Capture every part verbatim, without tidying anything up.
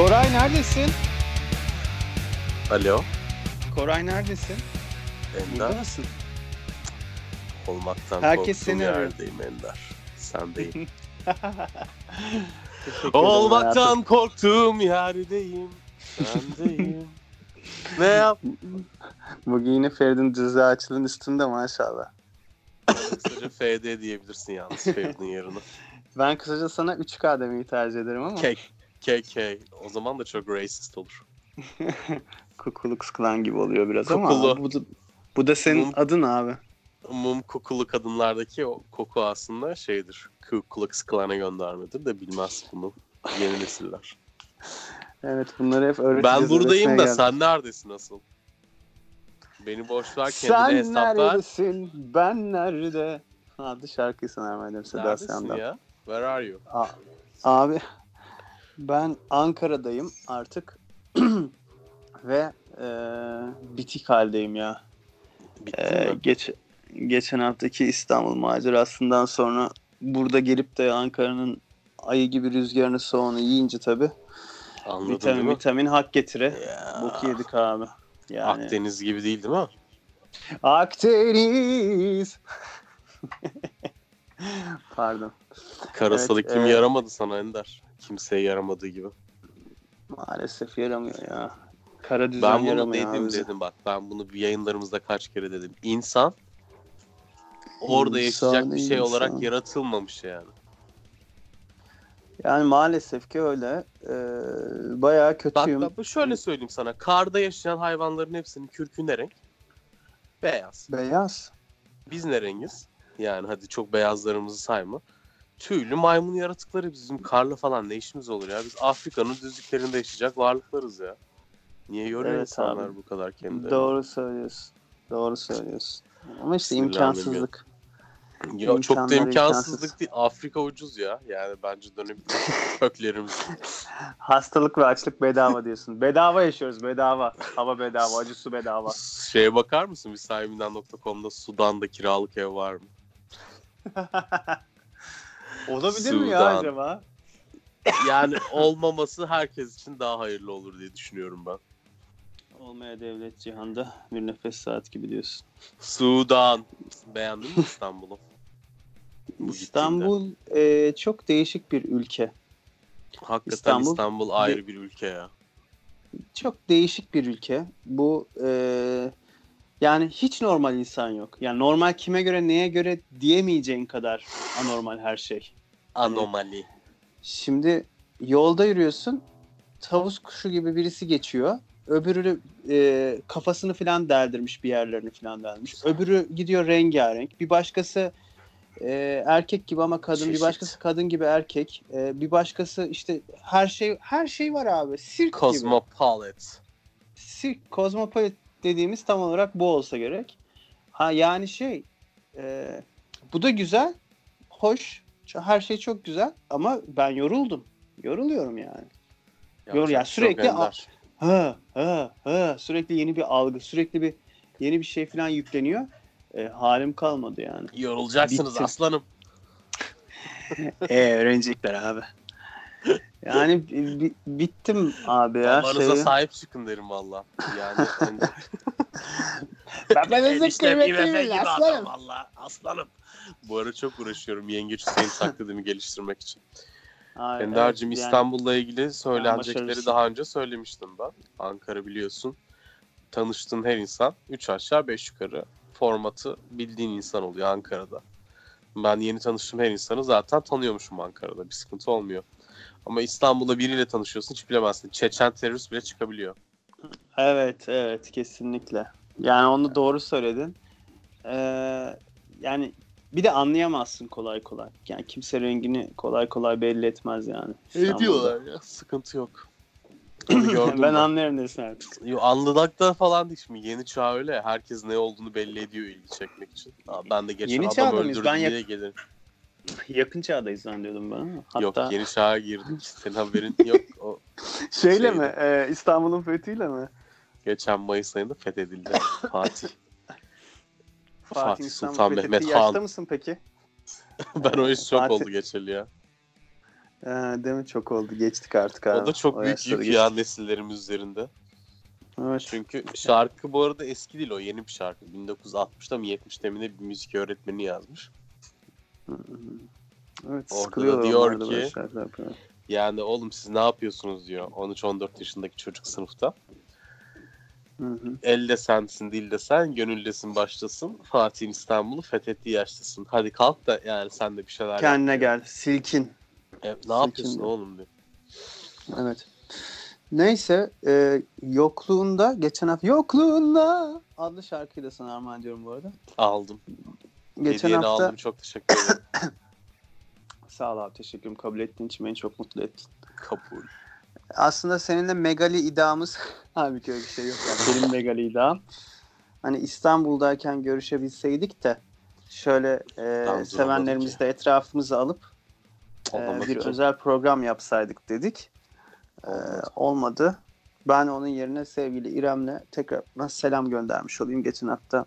Koray neredesin? Alo. Koray neredesin? Ender. Burada mısın? Olmaktan herkes korktuğum yerdeyim Ender. Sendeyim. Olmaktan hayatım. Korktuğum yerdeyim. Sendeyim. Ne yap? Bugün yine Ferdin dizi açılın üstünde maşallah. Kısaca F D diyebilirsin yalnız Ferdin yerine. Ben kısaca sana üç K demeyi tercih ederim ama. Kek. K K. O zaman da çok racist olur. Kukulu kıskılan gibi oluyor biraz kukulu. Ama bu da, bu da senin mum, adın abi. Mum kukulu kadınlardaki o koku aslında şeydir. Kukulu kıskılana göndermedir de bilmez bunu yeni nesiller. Evet, bunları hep öğreteceğiz. Ben buradayım da geldim. Sen neredesin asıl? Beni boşlar, kendine hesaplar. Sen neredesin? Ben nerede? Abi şarkıyı sana Ermenem Sedasyan'dan. Neredesin ya? Where are you? A- abi... Ben Ankara'dayım artık ve e, bitik haldeyim ya. E, geç, geçen haftaki İstanbul macerasından sonra burada gelip de Ankara'nın ayı gibi rüzgarını soğanı yiyince tabii anladın vitamin vitamin hak getire. Bok yedik abi. Yani, Akdeniz gibi değil değil mi? Akdeniz. Pardon. Karasalı evet, kim e... yaramadı sana Ender? Kimseye yaramadığı gibi. Maalesef yaramıyor ya. Kara düzen yaramıyor. Ben bunu dedim abi. dedim bak. Ben bunu yayınlarımızda kaç kere dedim. İnsan orada insan, yaşayacak bir şey insan. Olarak yaratılmamış yani. Yani maalesef ki öyle. Ee, bayağı kötüyüm. Bak, bak şöyle söyleyeyim sana. Karda yaşayan hayvanların hepsinin kürkü ne renk? Beyaz. Beyaz. Biz ne rengiz? Yani hadi çok beyazlarımızı sayma. Tüylü maymun yaratıkları bizim karla falan ne işimiz olur ya? Biz Afrika'nın düzlüklerinde yaşayacak varlıklarız ya. Niye yoruyor evet insanlar abi. Bu kadar kendilerini? Doğru söylüyorsun. Doğru söylüyorsun. Ama işte imkansızlık. Ya çok da imkansızlık imkansız. Değil. Afrika ucuz ya. Yani bence dönebiliriz köklerimiz. Hastalık ve açlık bedava diyorsun. Bedava yaşıyoruz bedava. Hava bedava, acı su bedava. Şeye bakar mısın? sahibinden nokta com'da Sudan'da kiralık ev var mı? Olabilir Sudan. Mi ya acaba? Yani olmaması herkes için daha hayırlı olur diye düşünüyorum ben. Olmaya devlet cihanda bir nefes saat gibi diyorsun. Sudan. Beğendin mi İstanbul'u? İstanbul e, çok değişik bir ülke. Hakikaten İstanbul, İstanbul ayrı de, bir ülke ya. Çok değişik bir ülke. Bu e, yani hiç normal insan yok. Yani normal kime göre, neye göre diyemeyeceğin kadar anormal her şey. Anomali. Şimdi yolda yürüyorsun, tavus kuşu gibi birisi geçiyor. Öbürü e, kafasını falan deldirmiş, bir yerlerini falan deldirmiş. Öbürü gidiyor rengarenk. Bir başkası e, erkek gibi ama kadın, çeşit. Bir başkası kadın gibi erkek. E, bir başkası işte her şey her şey var abi. Sirk Cosmopolit. Gibi. Cosmopolit. Sirk, Cosmopolit. Dediğimiz tam olarak bu olsa gerek. Ha yani şey, e, bu da güzel, hoş, her şey çok güzel ama ben yoruldum, yoruluyorum yani. Ya Yor, yani sürekli al, ha ha ha sürekli yeni bir algı, sürekli bir yeni bir şey falan yükleniyor. E, halim kalmadı yani. Yorulacaksınız bitti. Aslanım. e öğrenecekler abi. Yani b- bittim abi ya. Damarınıza şey... sahip çıkın derim valla. Yani ben eniştem İ V F gibi adam valla. Aslanım. Bu ara çok uğraşıyorum yengeç Hüseyin taklidimi geliştirmek için. Ender'cim yani, İstanbul'la ilgili söylenecekleri daha önce söylemiştim ben. Ankara biliyorsun. Tanıştığın her insan üç aşağı beş yukarı formatı bildiğin insan oluyor Ankara'da. Ben yeni tanıştığım her insanı zaten tanıyormuşum Ankara'da. Bir sıkıntı olmuyor. Ama İstanbul'da biriyle tanışıyorsun hiç bilemezsin. Çeçen terörist bile çıkabiliyor. Evet, evet. Kesinlikle. Yani onu doğru söyledin. Ee, yani bir de anlayamazsın kolay kolay. Yani kimse rengini kolay kolay belli etmez yani. Ne diyorlar ya? Sıkıntı yok. ben, ben anlarım desin artık. Anladakta falan değil mi? Yeni çağ öyle. Herkes ne olduğunu belli ediyor ilgi çekmek için. Aa, ben de geçen yeni adam öldürdüm diye yak- gelirim. Yakın çağdayız zannediyordum ben. Hatta... Yok yeni çağa girdik. Senin haberin yok. O Şeyle şeydi. mi? E, İstanbul'un fethiyle mi? Geçen Mayıs ayında fethedildi. Fatih. Fatih Sultan Mehmet Han. Yaşta mısın peki? ben o iş çok Fatih... oldu geçeli ya. Ee, değil mi? Çok oldu. Geçtik artık abi. O da çok o büyük yük geçtik. Ya nesillerimiz üzerinde. Evet. Çünkü şarkı bu arada eski değil, o yeni bir şarkı. bin dokuz yüz altmışta mı yetmişte mi ne bir müzik öğretmeni yazmış. Evet, orada diyor ki yani oğlum siz ne yapıyorsunuz diyor on üç on dört yaşındaki çocuk sınıfta. Hı hı. El de sensin, dil de sen, gönül desin başlasın. Fatih'in İstanbul'u fethettiği yaştasın. Hadi kalk da yani sen de bir şeyler yap. Kendine yapıyor. Gel, silkin. E, ne silkin yapıyorsun de. Oğlum diyor. Evet. Neyse, e, yokluğunda geçen hafta yokluğunda adlı şarkıyı da sana armağan ediyorum bu arada. Aldım. Geçen Hediyeni hafta aldım, çok teşekkür ederim. Sağ ol abi, teşekkürüm. Kabul ettiğin için beni çok mutlu ettin. Kabul. Aslında seninle megali idamız... Halbuki öyle bir şey yok yani. Benim megali idam. Hani İstanbul'dayken görüşebilseydik de şöyle e, sevenlerimizi de etrafımıza alıp e, bir özel program yapsaydık dedik. E, olmadı. Ben onun yerine sevgili İrem'le tekrar selam göndermiş olayım. Geçen hafta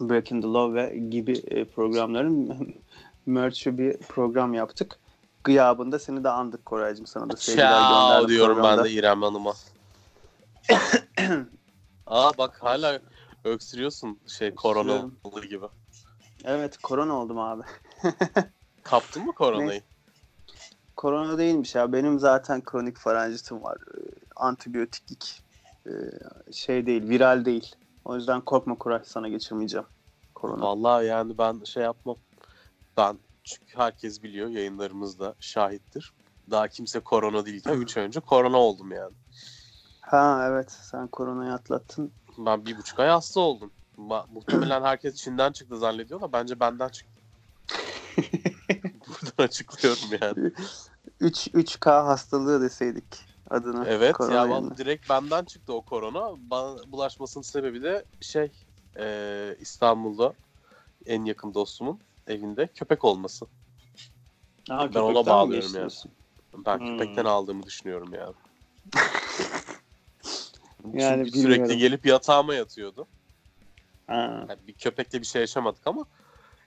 Breaking the Law ve gibi programların merch'ü bir program yaptık. Gıyabında seni de andık Koraycığım. Sana da sevgiler gönderdim diyorum programda. Ben de İrem Hanım'a. Aa bak hala öksürüyorsun şey korona olduğu gibi. Evet, korona oldum abi. Kaptın mı koronayı? Ne? Korona değilmiş ya. Benim zaten kronik faranjitim var. Antibiyotiklik şey değil, viral değil. O yüzden korkma Koray, sana geçirmeyeceğim korona. Vallahi yani ben şey yapmam. Ben çünkü herkes biliyor, yayınlarımızda şahittir. Daha kimse korona değilken üç ay önce korona oldum yani. Ha evet, sen koronayı atlattın. Ben bir buçuk ay hasta oldum. Ba- muhtemelen herkes Çin'den çıktı zannediyor da bence benden çıktı. Buradan açıklıyorum yani. üç K hastalığı deseydik adına. Evet ya, ben, direkt benden çıktı o korona. Bana bulaşmasının sebebi de şey e, İstanbul'da en yakın dostumun evinde köpek olması. Aa, ben ona bağlıyorum yani. Ben hmm. köpekten aldığımı düşünüyorum yani. Yani sürekli bilmiyorum. Gelip yatağıma yatıyordu. Ha. Yani bir köpekle bir şey yaşamadık ama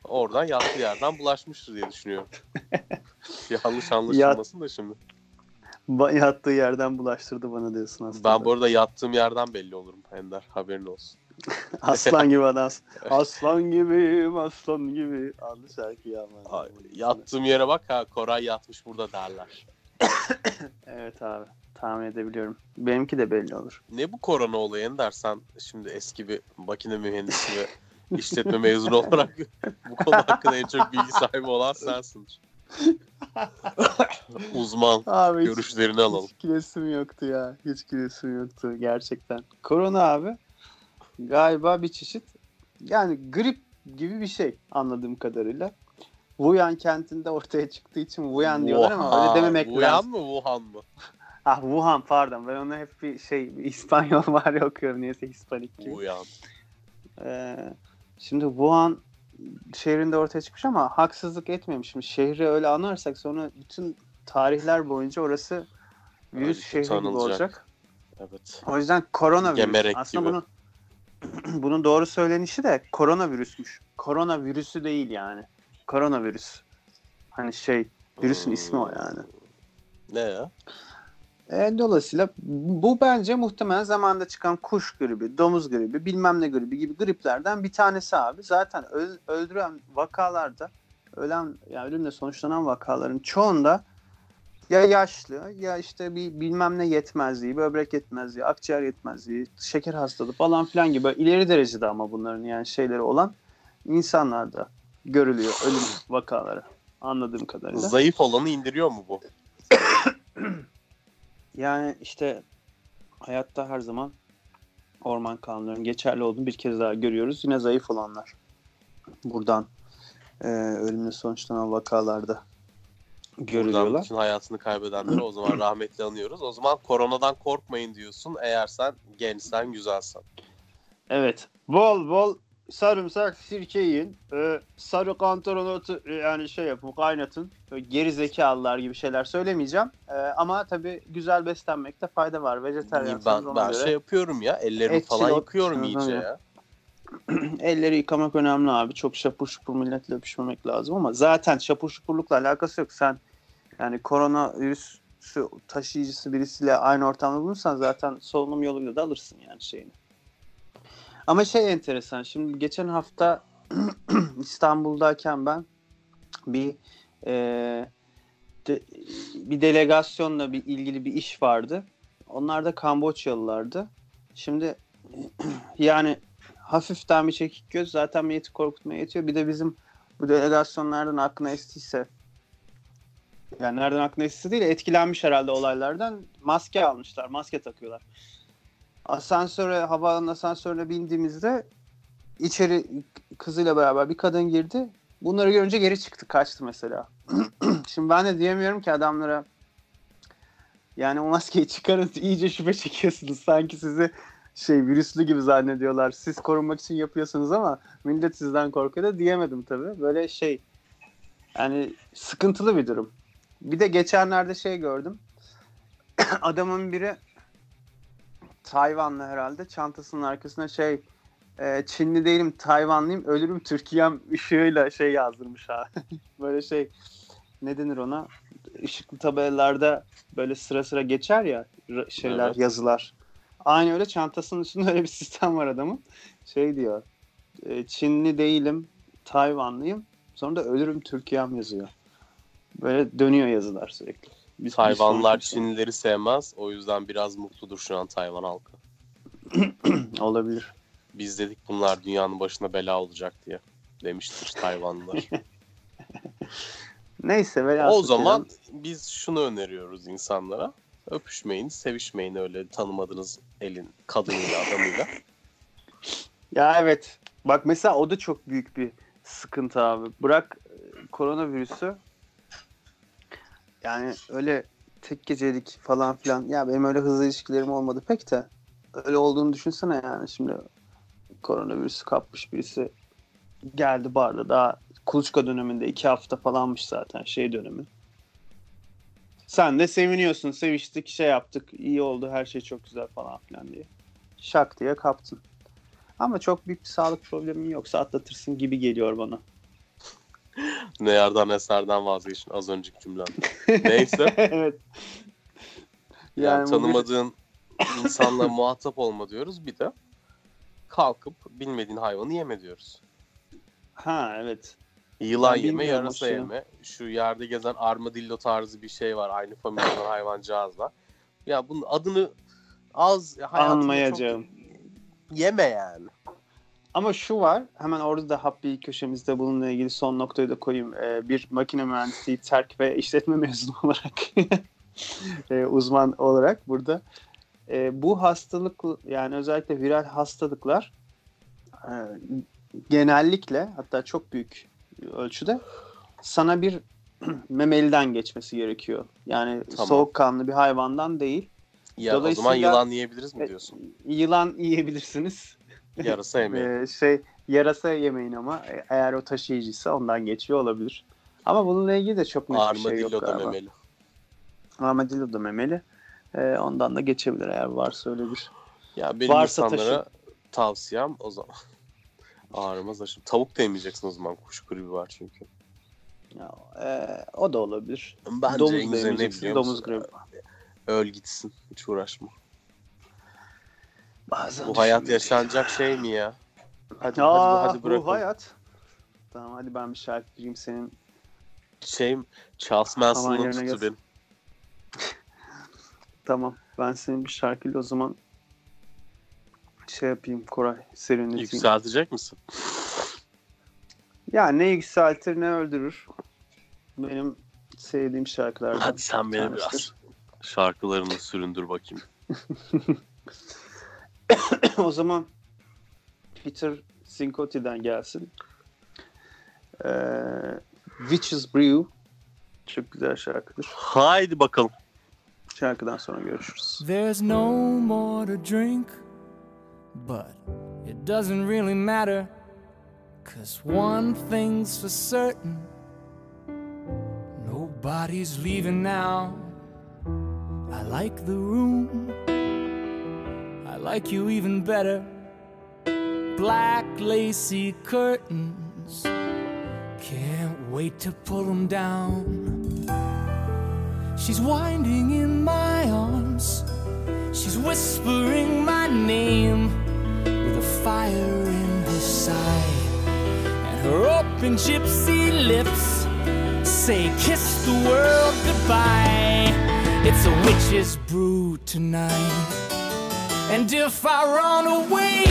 oradan yattığı yerden bulaşmıştır diye düşünüyorum. Yanlış anlaşılmasın Yat... da şimdi. Ba- yattığı yerden bulaştırdı bana diyorsun aslında. Ben bu arada yattığım yerden belli olurum Ender, haberin olsun. Aslan gibi adam. Aslan gibiyim, aslan gibi. Adlı şarkıyı ama. Yattığım yere bak ha, Koray yatmış burada derler. Evet abi, tahmin edebiliyorum. Benimki de belli olur. Ne bu korona olayını dersen şimdi eski bir makine mühendisi ve işletme mezunu olarak bu konu hakkında en çok bilgi sahibi olan sensin. Uzman abi, görüşlerini hiç, alalım. Hiç kilesim yoktu ya. Hiç kilesim yoktu gerçekten. Korona abi galiba bir çeşit yani grip gibi bir şey anladığım kadarıyla. Wuhan kentinde ortaya çıktığı için Wuhan diyorlar Wuhan. Ama öyle dememek Wuhan lazım. Wuhan mı Wuhan mı? Ah Wuhan, pardon, ben onu hep bir şey bir İspanyol var ya okuyorum, neyse Hispanik gibi. Wuhan. Ee, şimdi Wuhan şehrinde ortaya çıkmış ama haksızlık etmemiş. Şimdi şehri öyle anarsak sonra bütün tarihler boyunca orası virüs evet, şehri gibi olacak. Evet. O yüzden koronavirüs. Aslında bunu, bunun doğru söylenişi de koronavirüsmüş. Koronavirüsü değil yani. Koronavirüs. Hani şey, virüsün hmm. ismi o yani. Ne ya? E, dolayısıyla bu bence muhtemelen zamanda çıkan kuş gribi, domuz gribi, bilmem ne gribi gibi griplerden bir tanesi abi. Zaten öl, öldüren vakalarda, ölen, yani ölümle sonuçlanan vakaların çoğunda ya yaşlı, ya işte bir bilmem ne yetmezliği, böbrek yetmezliği, akciğer yetmezliği, şeker hastalığı falan filan gibi ileri derecede ama bunların yani şeyleri olan insanlarda görülüyor ölüm vakaları anladığım kadarıyla. Zayıf olanı indiriyor mu bu? Yani işte hayatta her zaman orman kanunlarının geçerli olduğunu bir kez daha görüyoruz. Yine zayıf olanlar buradan e, ölümle sonuçlanan vakalarda görülüyorlar. Buradan bütün hayatını kaybedenleri o zaman rahmetle anıyoruz. O zaman koronadan korkmayın diyorsun eğer sen gençsen, güzelsen. Evet, bol bol sarımsak, sirke yiyin, e, sarı kantaron otu e, yani şey yapın, kaynatın. Geri zekalılar gibi şeyler söylemeyeceğim. E, ama tabii güzel beslenmekte fayda var. Vejetaryansanız ona ben göre. Ben şey yapıyorum ya, ellerimi etçil falan yıkıyorum iyice ya. Elleri yıkamak önemli abi. Çok şapur şupur milletle öpüşmemek lazım ama zaten şapur şupurlukla alakası yok. Sen yani koronavirüsü taşıyıcısı birisiyle aynı ortamda bulunsan zaten solunum yoluyla da alırsın yani şeyini. Ama şey enteresan, şimdi geçen hafta İstanbul'dayken ben bir e, de, bir delegasyonla bir, ilgili bir iş vardı. Onlar da Kamboçyalılardı. Şimdi yani hafiften bir çekik göz zaten milleti korkutmaya yetiyor. Bir de bizim bu delegasyonlardan aklına estiyse, yani nereden aklına estiyse değil, etkilenmiş herhalde olaylardan, maske almışlar, maske takıyorlar. Asansöre, havaalanı asansörüne bindiğimizde içeri kızıyla beraber bir kadın girdi. Bunları görünce geri çıktı, kaçtı mesela. Şimdi ben de diyemiyorum ki adamlara, yani o maskeyi çıkarın, iyice şüphe çekiyorsunuz. Sanki sizi şey virüslü gibi zannediyorlar. Siz korunmak için yapıyorsunuz ama millet sizden korkuyor da diyemedim tabii. Böyle şey yani sıkıntılı bir durum. Bir de geçenlerde şey gördüm. Adamın biri Tayvanlı herhalde, çantasının arkasına şey e, Çinli değilim, Tayvanlıyım, ölürüm Türkiye'm ışığıyla şey yazdırmış ha. Böyle şey ne denir ona? Işıklı tabelalarda böyle sıra sıra geçer ya şeyler, evet, yazılar. Aynı öyle çantasının üstünde öyle bir sistem var adamın. Şey diyor, Çinli değilim, Tayvanlıyım. Sonra da ölürüm Türkiye'm yazıyor. Böyle dönüyor yazılar sürekli. Biz Tayvanlılar Çinlileri sevmez. O yüzden biraz mutludur şu an Tayvan halkı. Olabilir. Biz dedik bunlar dünyanın başına bela olacak diye demiştir Tayvanlılar. Neyse. Velhasıl o zaman yani biz şunu öneriyoruz insanlara. Öpüşmeyin, sevişmeyin öyle tanımadığınız elin kadınıyla, adamıyla. Ya evet. Bak mesela o da çok büyük bir sıkıntı abi. Bırak koronavirüsü. Yani öyle tek gecelik falan filan. Ya benim öyle hızlı ilişkilerim olmadı pek de. Öyle olduğunu düşünsene yani. Şimdi koronavirüsü kapmış birisi geldi barda. Daha kuluçka döneminde iki hafta falanmış zaten şey dönemi. Sen de seviniyorsun, seviştik, şey yaptık, iyi oldu, her şey çok güzel falan filan diye. Şak diye kaptın. Ama çok büyük bir sağlık problemin yoksa atlatırsın gibi geliyor bana. Ne yardan ne serden vazgeçin az önceki cümlem. Neyse. Evet. Yani, yani tanımadığın bir insanla muhatap olma diyoruz, bir de kalkıp bilmediğin hayvanı yeme diyoruz. Ha evet. Yılan ben yeme, yarasa yeme. Şu yerde gezen armadillo tarzı bir şey var. Aynı familyadan hayvancağız var. Ya bunun adını az anmayacağım. Çok... Yeme yani. Ama şu var. Hemen orada da hap bir köşemizde bununla ilgili son noktayı da koyayım. Ee, bir makine mühendisliği terk ve işletme mezunu olarak ee, uzman olarak burada. Ee, bu hastalık yani özellikle viral hastalıklar e, genellikle hatta çok büyük ölçüde sana bir memeliden geçmesi gerekiyor. Yani tamam, soğukkanlı bir hayvandan değil. Ya o zaman yılan yiyebiliriz mi diyorsun? Yılan yiyebilirsiniz. Yarasa yemeyin. şey, yarasa yemeyin ama eğer o taşıyıcıysa ondan geçiyor olabilir. Ama bununla ilgili de çok net Armadillo bir şey yok galiba. Armadillo da memeli. Armadillo da memeli. Ee, ondan da geçebilir eğer varsa öyle bir. Ya benim varsa insanlara taşı... tavsiyem o zaman. Ağrımaz da şimdi. Tavuk da yemeyeceksin o zaman. Kuş gribi var çünkü. Ya, e, o da olabilir. Bence domuz en güzel ne biliyor domuz musun? Gribi. Öl gitsin. Hiç uğraşma. Bazen bu hayat yaşanacak ya. Şey mi ya? Hadi, Aa, hadi, hadi bırak. Bu hayat. Tamam hadi ben bir şarkı gireyim senin. Şeyim Charles Manson'un tuttu beni. Tamam. Ben senin bir şarkıyla o zaman şey yapayım Koray, serinleteyim. Yükseltecek misin? Ya ne yükseltir ne öldürür. Benim sevdiğim şarkılardan. Hadi sen beni biraz şarkılarını süründür bakayım. O zaman Peter Sincotti'den gelsin. Ee, Witch's Brew çok güzel şarkıdır. Haydi bakalım. Şarkıdan sonra görüşürüz. There's no more to drink. But it doesn't really matter, 'cause one thing's for certain, nobody's leaving now. I like the room, I like you even better. Black lacy curtains, can't wait to pull them down. She's winding in my arms. She's whispering my name with a fire in her sigh. And her open gypsy lips say, kiss the world goodbye. It's a witch's brew tonight. And if I run away,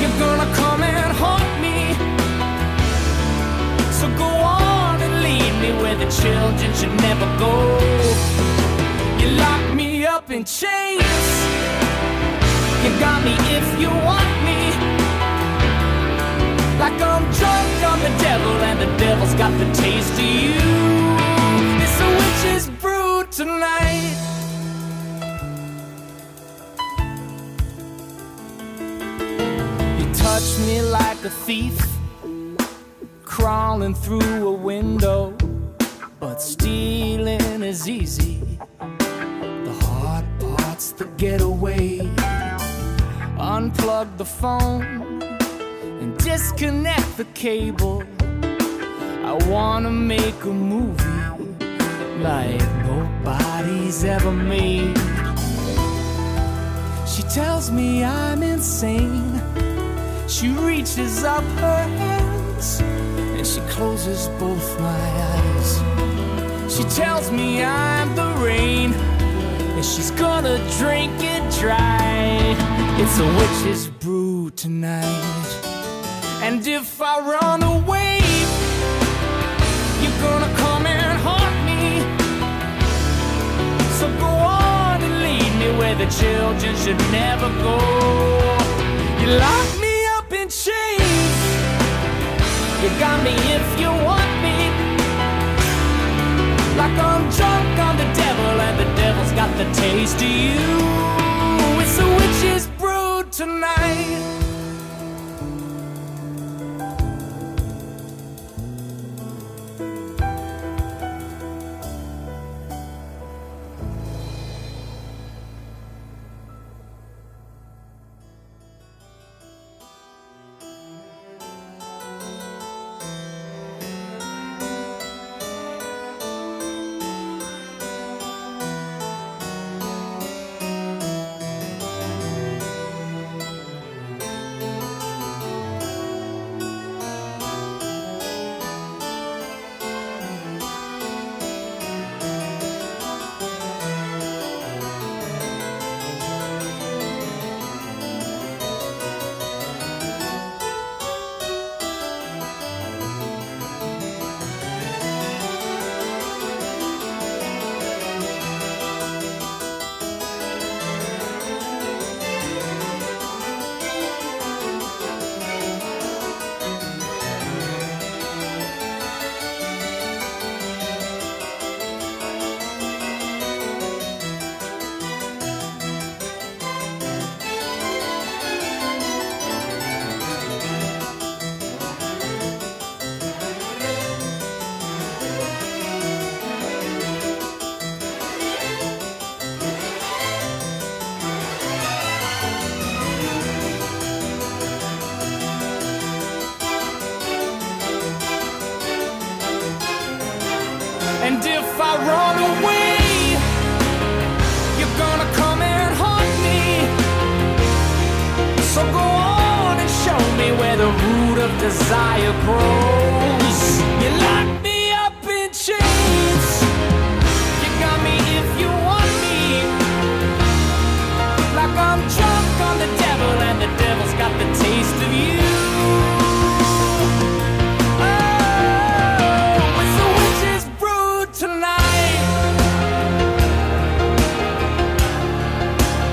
you're gonna come and haunt me. So go on and leave me where the children should never go. You lock me up in chains. You got me if you want me. Like I'm drunk, I'm the devil, and the devil's got the taste of you. It's a witch's brew tonight. Touch me like a thief, crawling through a window, but stealing is easy. The hard part's the getaway. Unplug the phone and disconnect the cable. I wanna make a movie like nobody's ever made. She tells me I'm insane. She reaches up her hands and she closes both my eyes. She tells me I'm the rain and she's gonna drink it dry. It's a witch's brew tonight. And if I run away, you're gonna come and haunt me. So go on and lead me where the children should never go. You lock me in chains. You got me if you want me. Like I'm drunk on the devil and the devil's got the taste of you. It's a witch's brew tonight. Desire grows. You lock me up in chains. You got me if you want me. Like I'm drunk on the devil and the devil's got the taste of you. Oh, it's a witch's brew tonight.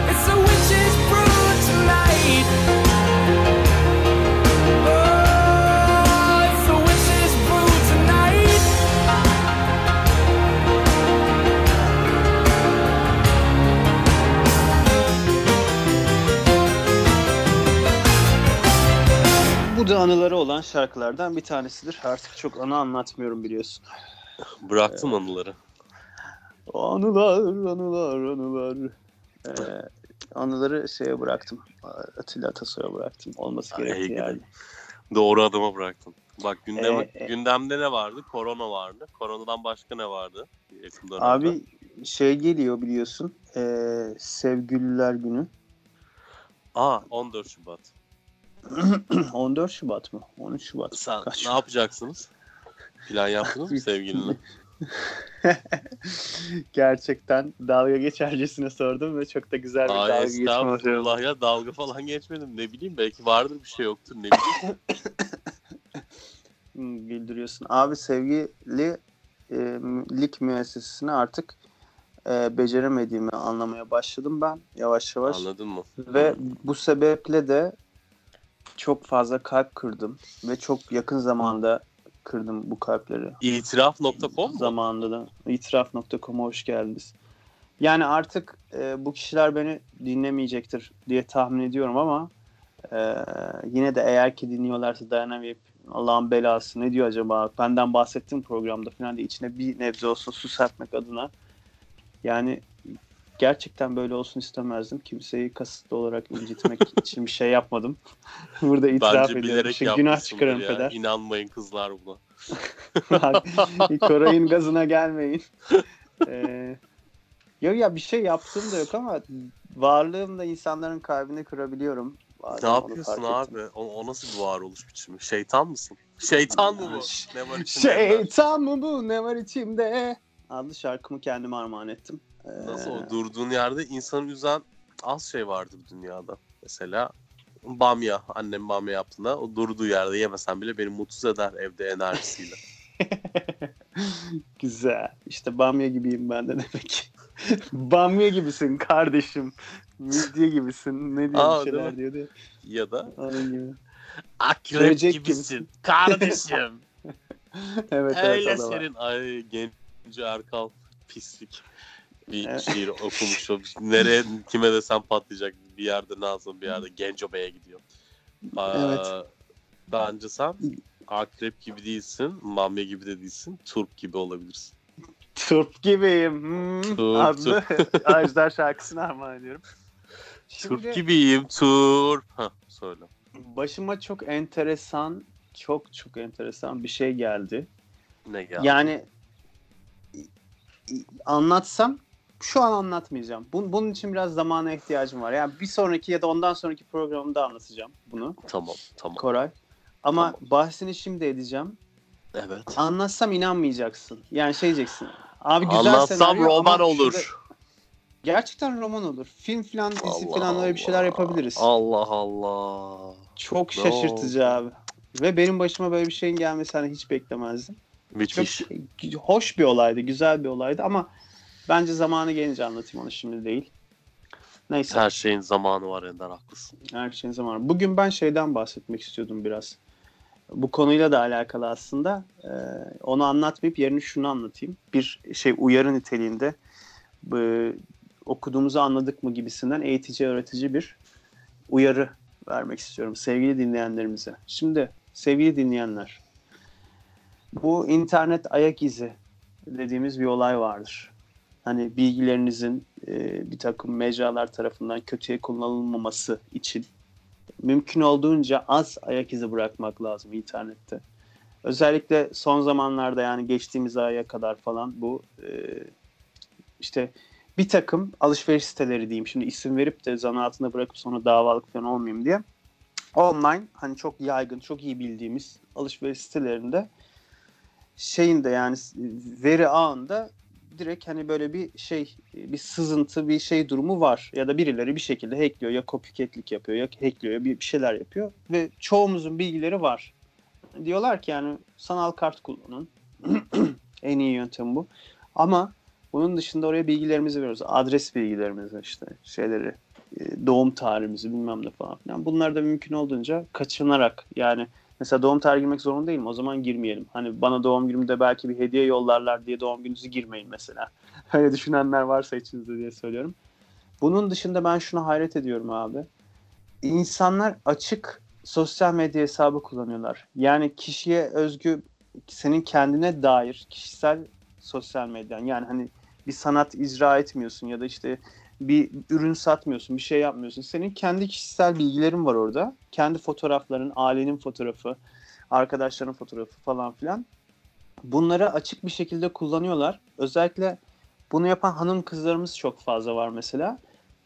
It's a witch's brew tonight. Bu da anıları olan şarkılardan bir tanesidir. Artık çok anı anlatmıyorum biliyorsun. Bıraktım ee, anıları. Anılar, anılar, anılar. Ee, anıları şeye bıraktım. Atilla Atasoy'a bıraktım. Olması gerektiği yani. Doğru adama bıraktım. Bak gündeme, ee, gündemde ne vardı? Korona vardı. Koronadan başka ne vardı? Abi önce şey geliyor biliyorsun. E, Sevgililer Günü. Aa, on dört Şubat. on dört Şubat mı? on üç Şubat. Sen kaç ne Şubat? Yapacaksınız? Plan yaptınız mı sevgilinle? Gerçekten dalga geçercesine sordum ve çok da güzel bir Aa, dalga geçme oldu. Estağfurullah ya, dalga falan geçmedim. Ne bileyim, belki vardır bir şey, yoktur, ne bileyim. Güldürüyorsun. Abi sevgililik müessesesini artık e, beceremediğimi anlamaya başladım ben yavaş yavaş. Anladın mı? Ve bu sebeple de çok fazla kalp kırdım ve çok yakın zamanda kırdım bu kalpleri. İtiraf nokta com mu? Zamanında da. İtiraf nokta com'a hoş geldiniz. Yani artık e, bu kişiler beni dinlemeyecektir diye tahmin ediyorum ama e, yine de eğer ki dinliyorlarsa dayanamayıp Allah'ın belası ne diyor acaba? Benden bahsettiğim programda falan diye içine bir nebze olsun su serpmek adına. Yani gerçekten böyle olsun istemezdim. Kimseyi kasıtlı olarak incitmek için bir şey yapmadım. Burada itiraf bence ediyorum. Bilerek şey, günah çıkarım ya. Peder. İnanmayın kızlar buna. Koray'ın gazına gelmeyin. Ee, yok ya, bir şey yaptığım da yok ama varlığımla insanların kalbini kırabiliyorum. Bazen ne yapıyorsun abi? O, o nasıl bir varoluş biçimi? Şeytan mısın? Şeytan mı bu? Ne var içimde? Şeytan mı bu? Ne var içimde? Adlı şarkımı kendime armağan ettim. Nasıl o? Durduğun yerde insanı üzen az şey vardı bu dünyada. Mesela bamya. Annem bamya yaptığında o durduğu yerde yemesen bile beni mutsuz eder evde enerjisiyle. Güzel. İşte bamya gibiyim ben de demek. Bamya gibisin kardeşim. Midye gibisin. Ne diyor, Aa, bir şeyler diyor diye. Ya da gibi. Akrep gibisin, gibisin kardeşim. Evet, öyle evet, senin ay, genci Erkal pislik. Bir evet. Şiir okumuşum. Nereye kime desem patlayacak. Bir yerde Nazım, bir yerde Genco Bey'e gidiyor. Aa, evet. Bence sen akrep gibi değilsin, mamya gibi de değilsin, turp gibi olabilirsin. Turp gibiyim. Hmm. Turp, adlı Ajder şarkısını armağan ediyorum. Şimdi, turp gibiyim, turp. Heh, söyle. Başıma çok enteresan, çok çok enteresan bir şey geldi. Ne geldi? Yani anlatsam şu an anlatmayacağım. Bunun, bunun için biraz zamana ihtiyacım var. Yani bir sonraki ya da ondan sonraki programımda anlatacağım bunu. Tamam, tamam. Koray. Ama tamam. Bahsini şimdi edeceğim. Evet. Anlatsam inanmayacaksın. Yani şey diyeceksin. Abi güzel senaryo. Anlatsam roman olur. Şurada... Gerçekten roman olur. Film filan, dizi filan öyle bir şeyler yapabiliriz. Allah Allah. Çok no. şaşırtıcı abi. Ve benim başıma böyle bir şeyin gelmesini hani hiç beklemezdim. Müthiş. Çok hoş bir olaydı, güzel bir olaydı ama bence zamanı gelince anlatayım onu, şimdi değil. Neyse. Her şeyin zamanı var Ender, haklısın. Her şeyin zamanı. Bugün ben şeyden bahsetmek istiyordum biraz. Bu konuyla da alakalı aslında. Ee, onu anlatmayıp yerine şunu anlatayım. Bir şey uyarı niteliğinde e, okuduğumuzu anladık mı gibisinden eğitici, öğretici bir uyarı vermek istiyorum sevgili dinleyenlerimize. Şimdi sevgili dinleyenler, bu internet ayak izi dediğimiz bir olay vardır. Hani bilgilerinizin e, bir takım mecralar tarafından kötüye kullanılmaması için mümkün olduğunca az ayak izi bırakmak lazım internette. Özellikle son zamanlarda, yani geçtiğimiz aya kadar falan bu e, işte bir takım alışveriş siteleri diyeyim. Şimdi isim verip de zanaatına bırakıp sonra davalık falan olmayayım diye. Online hani çok yaygın, çok iyi bildiğimiz alışveriş sitelerinde şeyinde, yani veri ağında direkt hani böyle bir şey, bir sızıntı, bir şey durumu var. Ya da birileri bir şekilde hackliyor, ya copycatlik yapıyor, ya hackliyor, bir şeyler yapıyor. Ve çoğumuzun bilgileri var. Diyorlar ki yani sanal kart kullanın. En iyi yöntem bu. Ama bunun dışında oraya bilgilerimizi veriyoruz. Adres bilgilerimizi, işte şeyleri, doğum tarihimizi bilmem ne falan filan. Bunlar da mümkün olduğunca kaçınarak, yani mesela doğum tarihi girmek zorunda değilim. O zaman girmeyelim. Hani bana doğum günümde belki bir hediye yollarlar diye doğum gününüzü girmeyin mesela. Öyle düşünenler varsa içinizde diye söylüyorum. Bunun dışında ben şuna hayret ediyorum abi. İnsanlar açık sosyal medya hesabı kullanıyorlar. Yani kişiye özgü, senin kendine dair kişisel sosyal medyan. Yani hani bir sanat icra etmiyorsun ya da işte bir ürün satmıyorsun, bir şey yapmıyorsun. Senin kendi kişisel bilgilerin var orada. Kendi fotoğrafların, ailenin fotoğrafı, arkadaşların fotoğrafı falan filan. Bunları açık bir şekilde kullanıyorlar. Özellikle bunu yapan hanım kızlarımız çok fazla var mesela.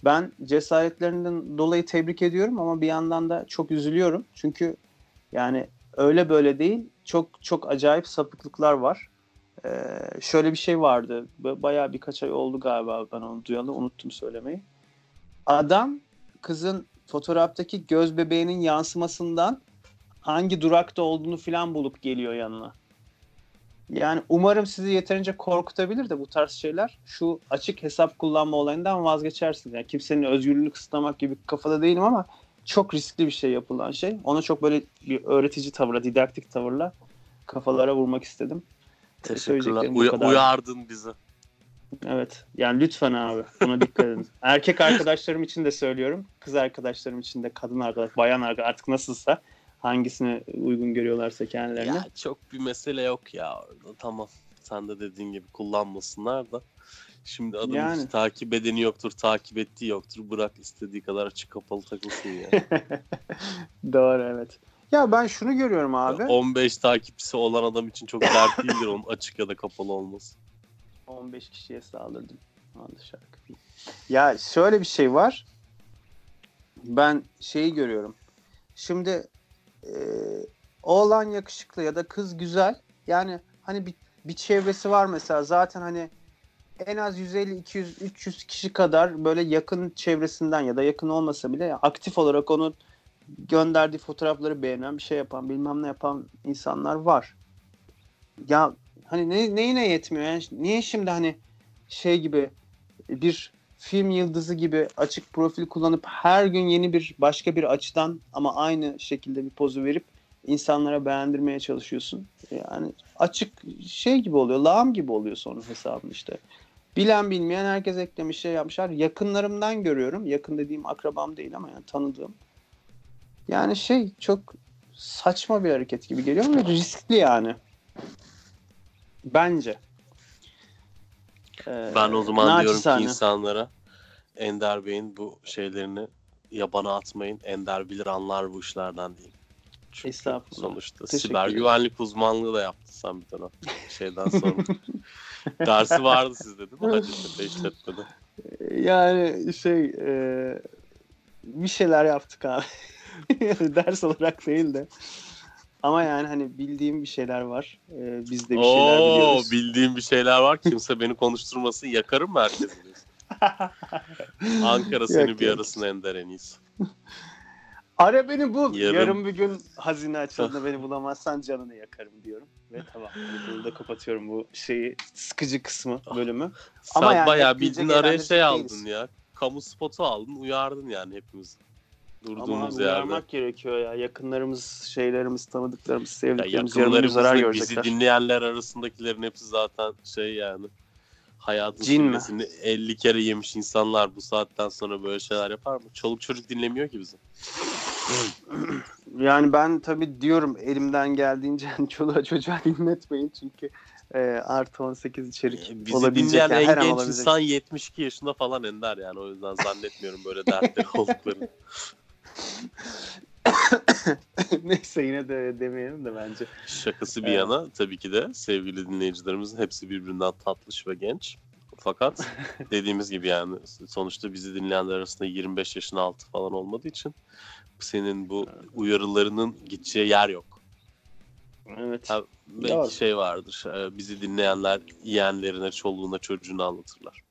Ben cesaretlerinden dolayı tebrik ediyorum ama bir yandan da çok üzülüyorum. Çünkü yani öyle böyle değil, çok çok acayip sapıklıklar var. Ee, şöyle bir şey vardı, bayağı birkaç ay oldu galiba ben onu duyalı, unuttum söylemeyi. Adam kızın fotoğraftaki göz bebeğinin yansımasından hangi durakta olduğunu filan bulup geliyor yanına. Yani umarım sizi yeterince korkutabilir de bu tarz şeyler. Şu açık hesap kullanma olayından vazgeçersiniz. Yani kimsenin özgürlüğünü kısıtlamak gibi kafada değilim ama çok riskli bir şey yapılan şey. Ona çok böyle bir öğretici tavırla, didaktik tavırla kafalara vurmak istedim. Teşekkürler. Uy- uyardın bizi. Evet. Yani lütfen abi buna dikkat edin. Erkek arkadaşlarım için de söylüyorum. Kız arkadaşlarım için de, kadın arkadaş, bayan arkadaş, artık nasılsa hangisini uygun görüyorlarsa kendilerine. Ya çok bir mesele yok ya orada. Tamam. Sen de dediğin gibi kullanmasınlar da. Şimdi adamın yani takip edeni yoktur, takip ettiği yoktur. Bırak istediği kadar açık kapalı takılsın yani. Doğru, evet. Ya ben şunu görüyorum abi. on beş takipçisi olan adam için çok dert değildir onun açık ya da kapalı olması. on beş kişiye saldırdım. Ya şöyle bir şey var. Ben şeyi görüyorum. Şimdi e, oğlan yakışıklı ya da kız güzel. Yani hani bir, bir çevresi var mesela. Zaten hani en az yüz elli, iki yüz, üç yüz kişi kadar böyle yakın çevresinden ya da yakın olmasa bile aktif olarak onun gönderdiği fotoğrafları beğenen, bir şey yapan, bilmem ne yapan insanlar var. Ya hani ne, neyine yetmiyor? Yani niye şimdi hani şey gibi, bir film yıldızı gibi açık profil kullanıp her gün yeni bir, başka bir açıdan ama aynı şekilde bir pozu verip insanlara beğendirmeye çalışıyorsun? Yani açık şey gibi oluyor, lağım gibi oluyor sonra hesabın işte. Bilen bilmeyen herkes eklemiş, şey yapmışlar. Yakınlarımdan görüyorum. Yakın dediğim akrabam değil ama yani tanıdığım. Yani şey, çok saçma bir hareket gibi geliyor ama riskli yani. Bence. Ee, ben o zaman naçizane diyorum ki insanlara, Ender Bey'in bu şeylerini yabana atmayın. Ender bilir, anlar bu işlerden diyeyim. Çünkü estağfurullah. Sonuçta siber güvenlik uzmanlığı da yaptı sen bir dönem. Şeyden sonra. Dersi vardı sizde değil mi? Hadi işte işletmede. Yani şey e, bir şeyler yaptık abi. Ders olarak değil de. Ama yani hani bildiğim bir şeyler var. Ee, biz de bir şeyler Oo, biliyoruz. Bildiğim bir şeyler var. Kimse beni konuşturmasın. Yakarım mı herkesi? Ankara seni yok, bir arasın Ender en iyisi. Ara beni bul. Yarın, Yarın bir gün hazine açıldığında beni bulamazsan canını yakarım diyorum. Ve tamam. Bunu da kapatıyorum, bu şeyi, sıkıcı kısmı, bölümü. Sen ama yani bayağı bildiğin araya şey aldın değiliz ya. Kamu spotu aldın. Uyardın yani hepimizi. Durduğumuz ama yerde. Uyarmak gerekiyor ya. Yakınlarımız, şeylerimiz, tanıdıklarımız, sevdiklerimiz ya yarın zarar görecekler. Bizi dinleyenler arasındakilerin hepsi zaten şey yani, hayatın sürmesini elli kere yemiş insanlar. Bu saatten sonra böyle şeyler yapar mı? Çoluk çocuk dinlemiyor ki bizi. Yani ben tabii diyorum elimden geldiğince çoluğa çocuğa dinletmeyin çünkü e, artı on sekiz içerik e, bizi olabilecek. Bizi dinleyen yani, en genç olabilecek insan yetmiş iki yaşında falan Ender yani, o yüzden zannetmiyorum böyle dertleri olduklarını. Neyse yine de demeyelim de bence. Şakası bir evet yana tabii ki de sevgili dinleyicilerimizin hepsi birbirinden tatlış ve genç. Fakat dediğimiz gibi yani sonuçta bizi dinleyenler arasında yirmi beş yaşın altı falan olmadığı için senin bu evet uyarılarının gideceği yer yok. Evet. Ha, belki doğru şey vardır. Bizi dinleyenler yeğenlerine, çoluğuna, çocuğuna anlatırlar.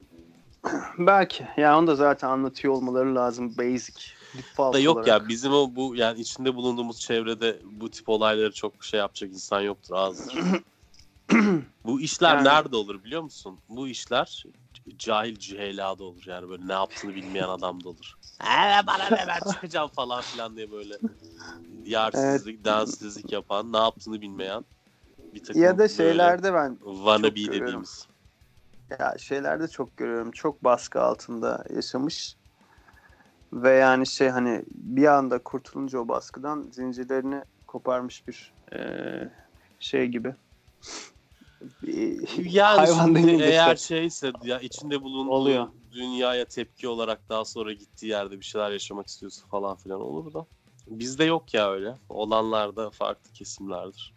Belki. Ya yani onu da zaten anlatıyor olmaları lazım. Basic. Da yok olarak ya bizim o bu yani içinde bulunduğumuz çevrede bu tip olayları çok şey yapacak insan yoktur, azdır. Bu işler yani nerede olur biliyor musun? Bu işler cahil cühelada olur yani, böyle ne yaptığını bilmeyen adam da olur. He bana ne, ben çıkacağım falan filan diye böyle yarsızlık, evet, densizlik yapan, ne yaptığını bilmeyen bir takım ya da şeylerde ben wannabe dediğimiz. Ya şeylerde çok görüyorum. Çok baskı altında yaşamış. Ve yani şey hani bir anda kurtulunca o baskıdan zincirlerini koparmış bir ee, şey gibi. Yani şimdi, eğer işte şeyse ya içinde bulunduğu oluyor dünyaya tepki olarak daha sonra gittiği yerde bir şeyler yaşamak istiyorsa falan filan olur da. Bizde yok ya öyle. Olanlarda farklı kesimlerdir.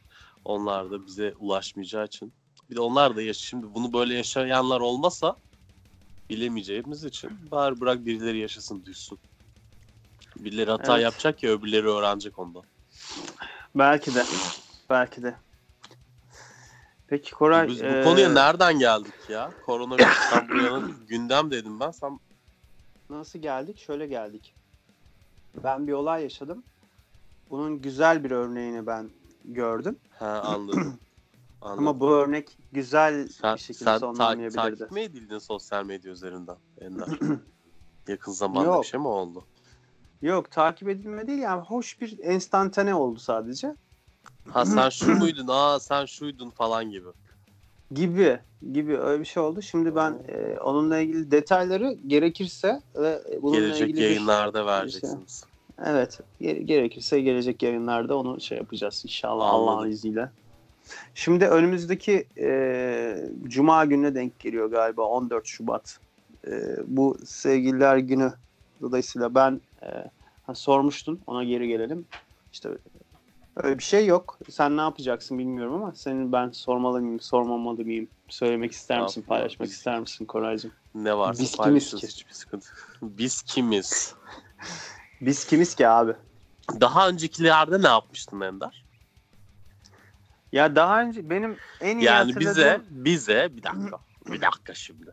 Onlar da bize ulaşmayacağı için. Bir de onlar da yaş- şimdi bunu böyle yaşayanlar olmasa bilemeyeceğimiz için bari bırak birileri yaşasın, düşsün. Birileri hata evet. yapacak ya, öbürleri öğrenecek ondan. Belki de. Belki de. Peki Koray... Biz bu ee... konuya nereden geldik ya? Koronavirüsten buraya gündem dedim ben. Sen... Nasıl geldik? Şöyle geldik. Ben bir olay yaşadım. Bunun güzel bir örneğini ben gördüm. He anladım. Anladım. Ama bu örnek güzel sen, bir şekilde sen sonlanmayabilirdi. Sen ta- takip mi edildin sosyal medya üzerinden Ender? Yakın zamanda Yok. Bir şey mi oldu? Yok, takip edilme değil yani, hoş bir enstantane oldu sadece. Ha sen şu muydun, aa sen şuydun falan gibi. Gibi, gibi öyle bir şey oldu. Şimdi ben e, onunla ilgili detayları gerekirse ve bununla gelecek ilgili yayınlarda bir... vereceksiniz. Evet, ge- gerekirse gelecek yayınlarda onu şey yapacağız inşallah, Allah'ın Allah izniyle. Şimdi önümüzdeki e, Cuma gününe denk geliyor galiba, on dört Şubat. E, bu Sevgililer Günü. Dolayısıyla ben e, ha, sormuştun, ona geri gelelim. İşte öyle bir şey yok. Sen ne yapacaksın bilmiyorum ama senin ben sormalı mıyım, sormamalı mıyım? Söylemek ister misin, tamam, paylaşmak biz... ister misin Koraycığım? Ne varsa biz paylaşırız, hiçbir sıkıntı. Biz kimiz? Biz kimiz ki abi? Daha öncekilerde ne yapmıştın Ender? Ya daha önce benim en iyi yani hatırladığım... bize, bize bir dakika, bir dakika şimdi.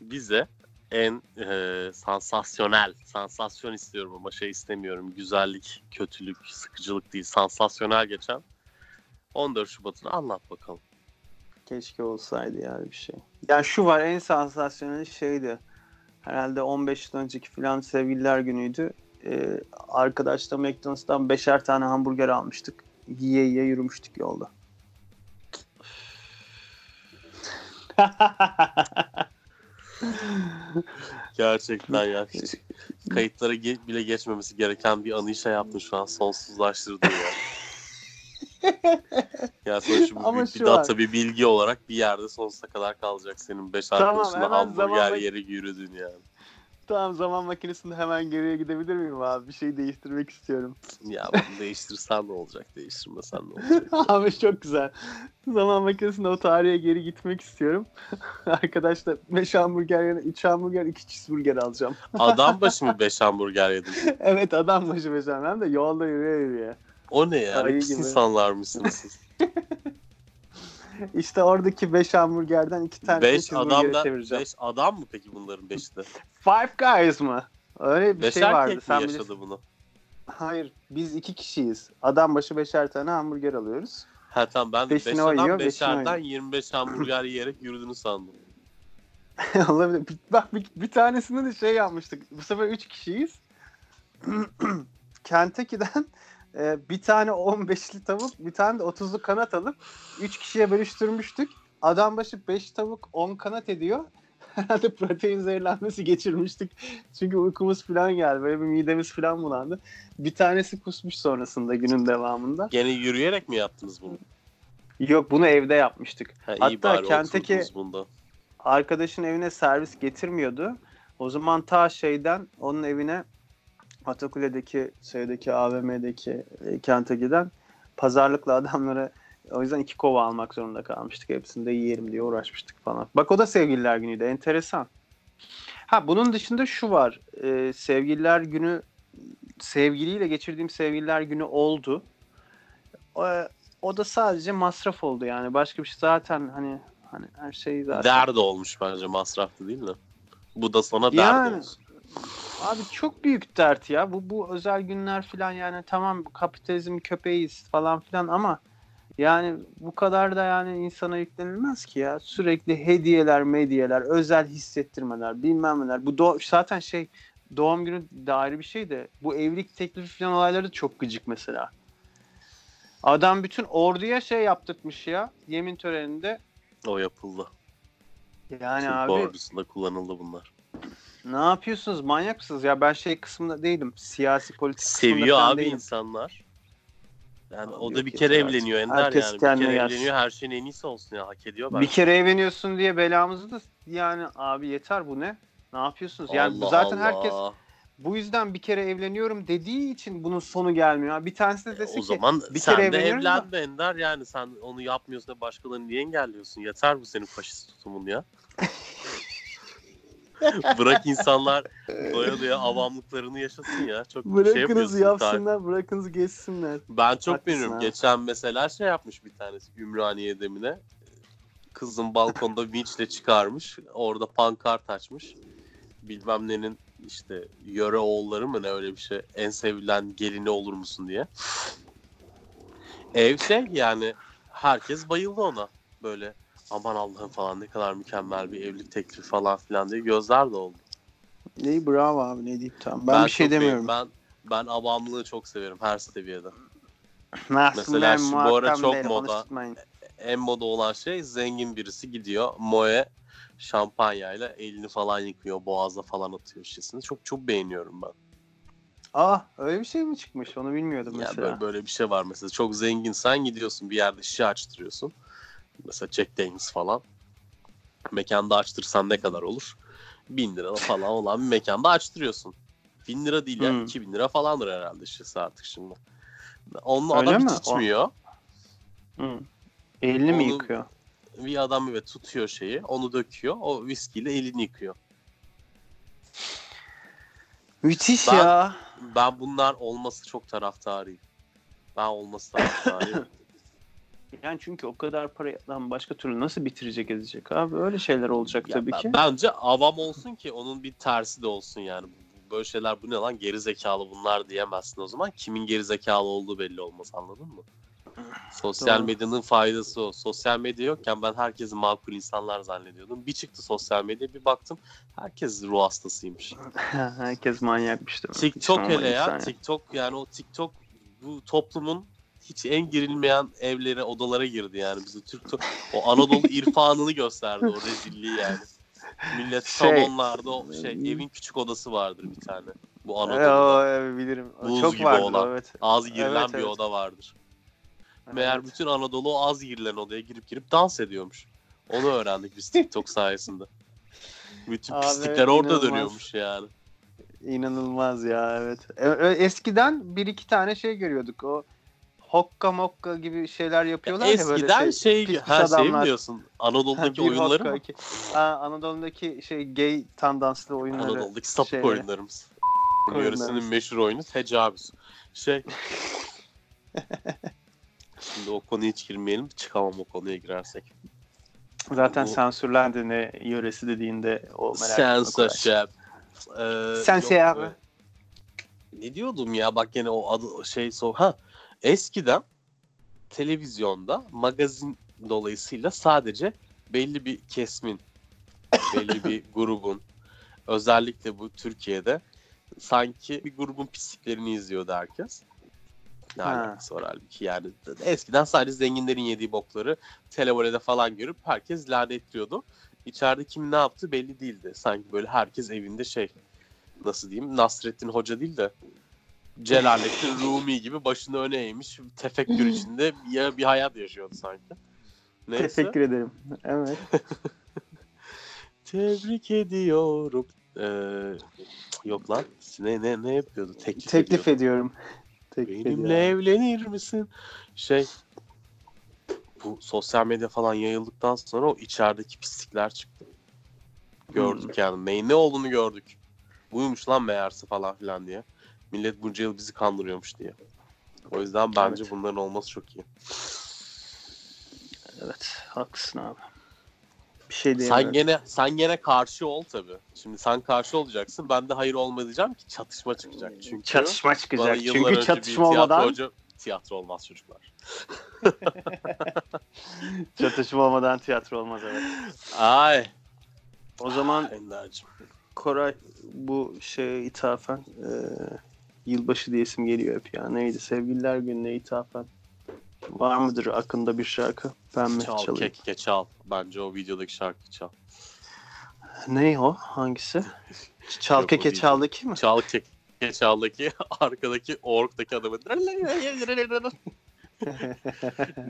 Bize en e, sansasyonel, sansasyon istiyorum ama şey istemiyorum, güzellik, kötülük, sıkıcılık değil, sansasyonel geçen on dört Şubat'ını anlat bakalım. Keşke olsaydı ya bir şey. Ya şu var, en sansasyonel şeydi. Herhalde on beş yıl önceki filan Sevgililer Günü'ydü. Ee, arkadaşla McDonald's'tan beşer tane hamburger almıştık. Yiye yiye yürümüştük yolda. Gerçekten ya. Hiç kayıtlara ge- bile geçmemesi gereken bir anı işe yaptın şu an. Sonsuzlaştırdın ya. Ya sonuçta bu büyük bir data, bir bilgi olarak bir yerde sonsuza kadar kalacak. Senin beş tamam, arkadaşına hamburger mak- yeri yürüdün yani. Tamam, zaman makinesinde hemen geriye gidebilir miyim abi? Bir şey değiştirmek istiyorum. Ya bunu değiştirsen ne olacak? Değiştirmesen ne olacak? Abi çok güzel. Zaman makinesinde o tarihe geri gitmek istiyorum. Arkadaşlar beş hamburger yerine üç hamburger, iki cheeseburger alacağım. Adam başı mı beş hamburger yedim? Evet, adam başı beş hamburger. Hem de yolda yürüye yürüye. O ne ya? Pis insanlar mısınız siz? İşte oradaki beş hamburgerden iki tane beş hamburgeri çevireceğim. beş adam mı peki bunların beşi de? Five Guys mı? Öyle bir beşer şey vardı. Beşer kek mi yaşadı bilirsin bunu? Hayır, biz iki kişiyiz. Adam başı beşer tane hamburger alıyoruz. Ha tamam, ben de beşine oynuyor, beşerden yirmi beş hamburger yiyerek yürüdüğünü sandım. Olabilir. Bak bir, bir tanesinde de şey yapmıştık. Bu sefer üç kişiyiz. Kentucky'den bir tane on beşli tavuk, bir tane de otuzlu kanat alıp üç kişiye bölüştürmüştük. Adam başı beş tavuk on kanat ediyor. Herhalde protein zehirlenmesi geçirmiştik. Çünkü uykumuz falan geldi. Böyle bir midemiz falan bulandı. Bir tanesi kusmuş sonrasında, günün devamında. Gene yürüyerek mi yaptınız bunu? Yok, bunu evde yapmıştık. Ha, hatta kentteki arkadaşın evine servis getirmiyordu. O zaman ta şeyden onun evine, Atakule'deki, şeydeki, A V M'deki e, Kentucky'den pazarlıkla adamlara, o yüzden iki kova almak zorunda kalmıştık. Hepsini de yiyelim diye uğraşmıştık falan. Bak o da Sevgililer Günü'ydü. Enteresan. Ha bunun dışında şu var. E, sevgililer Günü, sevgiliyle geçirdiğim Sevgililer Günü oldu. E, o da sadece masraf oldu yani. Başka bir şey zaten hani hani her şey zaten. Dert olmuş bence, masraftı değil mi? Bu da sana dert yani... olmuş. Abi çok büyük dert ya. Bu bu özel günler falan yani, tamam kapitalizm köpeğiyiz falan filan ama yani bu kadar da yani insana yüklenilmez ki ya. Sürekli hediyeler, medyeler, özel hissettirmeler, bilmem neler. Bu do- zaten şey doğum günü de ayrı bir şey de bu evlilik teklifi falan olayları da çok gıcık mesela. Adam bütün orduya şey yaptırmış ya, yemin töreninde. O yapıldı. Yani Türk abi. Türk ordusunda kullanıldı bunlar. Ne yapıyorsunuz? Manyak mısınız? Ya ben şey kısmında değilim. Siyasi, politik kısmında değilim. Seviyor abi insanlar. Yani abi o da bir kere evleniyor artık. Ender herkes yani. Bir kere gelsin. Evleniyor, her şeyin en iyisi olsun ya. Hak ediyor bence. Bir kere evleniyorsun diye belamızı da yani abi yeter, bu ne? Ne yapıyorsunuz? Yani Allah zaten Allah. Herkes Bu yüzden bir kere evleniyorum dediği için bunun sonu gelmiyor. Bir tanesi de dese e, o zaman ki bir sen kere de evlen de Ender, yani sen onu yapmıyorsun da başkalarını niye engelliyorsun? Yeter bu senin faşist tutumun ya. Bırak insanlar doya doya avamlıklarını yaşasın ya. Çok bırakınız şey yapsınlar, tarih. Bırakınız geçsinler. Ben çok haklısın beğeniyorum. Abi. Geçen mesela şey yapmış bir tanesi Ümraniye demine. Kızın balkonda vinçle çıkarmış. Orada pankart açmış. Bilmem nenin işte yöre oğulları mı ne öyle bir şey. En sevilen gelini olur musun diye. Ev şey yani herkes bayıldı ona böyle. Aman Allah'ım falan ne kadar mükemmel bir evlilik teklifi falan filan diye gözler de oldu. İyi bravo abi ne diyeyim tamam. Ben, ben bir şey demiyorum. Ben ben avamlığı çok severim her seviyede. Mesela şu bu ara çok değilim, moda. En moda olan şey zengin birisi gidiyor Moe şampanyayla elini falan yıkıyor, boğaza falan atıyor şişesini. Çok çok beğeniyorum ben. Aa öyle bir şey mi çıkmış? Onu bilmiyordum mesela. Ya böyle, böyle bir şey var mesela. Çok zengin sen gidiyorsun bir yerde şişe açtırıyorsun. Mesela Jack Daniels falan. Mekanda açtırsan ne kadar olur? bin lira falan olan bir mekanda açtırıyorsun. bin lira değil ya. Hmm. iki bin lira falandır herhalde şişesi artık şimdi. Onun öyle adam mi? Hiç içmiyor. Hmm. Elini onu, mi yıkıyor? Bir adam evet tutuyor şeyi. Onu döküyor. O viskiyle elini yıkıyor. Müthiş ben, ya. Ben bunlar olması çok taraftarıyım. Ben olması taraftarıyım. Yani çünkü o kadar paradan başka türlü nasıl bitirecek edecek abi? Öyle şeyler olacak ya tabii ben, ki. Bence avam olsun ki onun bir tersi de olsun yani. Böyle şeyler bu ne lan gerizekalı bunlar diyemezsin o zaman. Kimin gerizekalı olduğu belli olmaz anladın mı? Sosyal doğru. Medyanın faydası o. Sosyal medya yokken ben herkesi makul insanlar zannediyordum. Bir çıktı sosyal medya bir baktım herkes ruh hastasıymış. Herkes manyakmış değil mi? TikTok hiç hele ya. TikTok yani o TikTok bu toplumun hiç en girilmeyen evlere, odalara girdi yani. Bize Türk to- o Anadolu irfanını gösterdi o rezilliği yani. Millet şey, salonlarda o şey evin küçük odası vardır bir tane. Bu Anadolu'da. E, o, e, bilirim. Buz çok gibi vardır, olan. Evet. Az girilen evet, bir evet. Oda vardır. Meğer evet. Bütün Anadolu o az girilen odaya girip girip dans ediyormuş. Onu öğrendik biz TikTok sayesinde. Bütün abi, pislikler orada inanılmaz. Dönüyormuş yani. İnanılmaz ya evet. Eskiden bir iki tane şey görüyorduk o. Hokka mokka gibi şeyler yapıyorlar ya, ya böyle. Eskiden şey, şey her şeyi biliyorsun. Anadolu'daki oyunları mı? Ha, Anadolu'daki şey gay tandanslı oyunları. Anadolu'daki sapık şeyleri. Oyunlarımız. Yöresinin meşhur oyunu tecavüz. Şey. Şimdi o konuya hiç girmeyelim. Çıkamam o konuya girersek. Zaten bu... sansürlendi ne yöresi dediğinde o merak etme. Censorship. Sense abi. Ne diyordum ya bak gene o adı şey so ha. Eskiden televizyonda magazin dolayısıyla sadece belli bir kesimin, belli bir grubun, özellikle bu Türkiye'de sanki bir grubun pisliklerini izliyordu herkes. Ne alakası var halbuki yani eskiden sadece zenginlerin yediği bokları televolede falan görüp herkes lanetliyordu. İçeride kim ne yaptı belli değildi. Sanki böyle herkes evinde şey nasıl diyeyim Nasrettin Hoca değil de. Celalettin Rumi gibi başını öne eğmiş tefekkür içinde ya bir hayat yaşıyordu sanki. Neyse. Teşekkür ederim. Evet. Tebrik ediyorum. Ee, yok lan. Ne ne ne yapıyordu? Teklif, Teklif ediyorum. ediyorum. Benimle evlenir misin? Şey bu sosyal medya falan yayıldıktan sonra o içerideki pislikler çıktı. Gördük yani. Neyin ne olduğunu gördük. Buymuş lan meğerse falan filan diye. Millet bunca yıl bizi kandırıyormuş diye. O yüzden bence evet. Bunların olması çok iyi. Evet, haklısın abi. Bir şey diyemem. Sen gene sen gene karşı ol tabii. Şimdi sen karşı olacaksın. Ben de hayır olma diyeceğim ki çatışma çıkacak. Çünkü çatışma çıkacak. Çünkü çatışma olmadan tiyatro, tiyatro olmaz çocuklar. Çatışma olmadan tiyatro olmaz evet. Ay. O zaman Ender'cim. Koray bu şeye ithafen e, yılbaşı diyesim geliyor hep ya. Neydi? Sevgililer Günü'ne ithafen. Var mıdır akında bir şarkı? Ben mi çalayım? Çal keke çal. Bence o videodaki şarkı çal. Ney o? Hangisi? Çal yok, keke çaldaki mi? Çal keke çaldaki arkadaki orktaki adamı.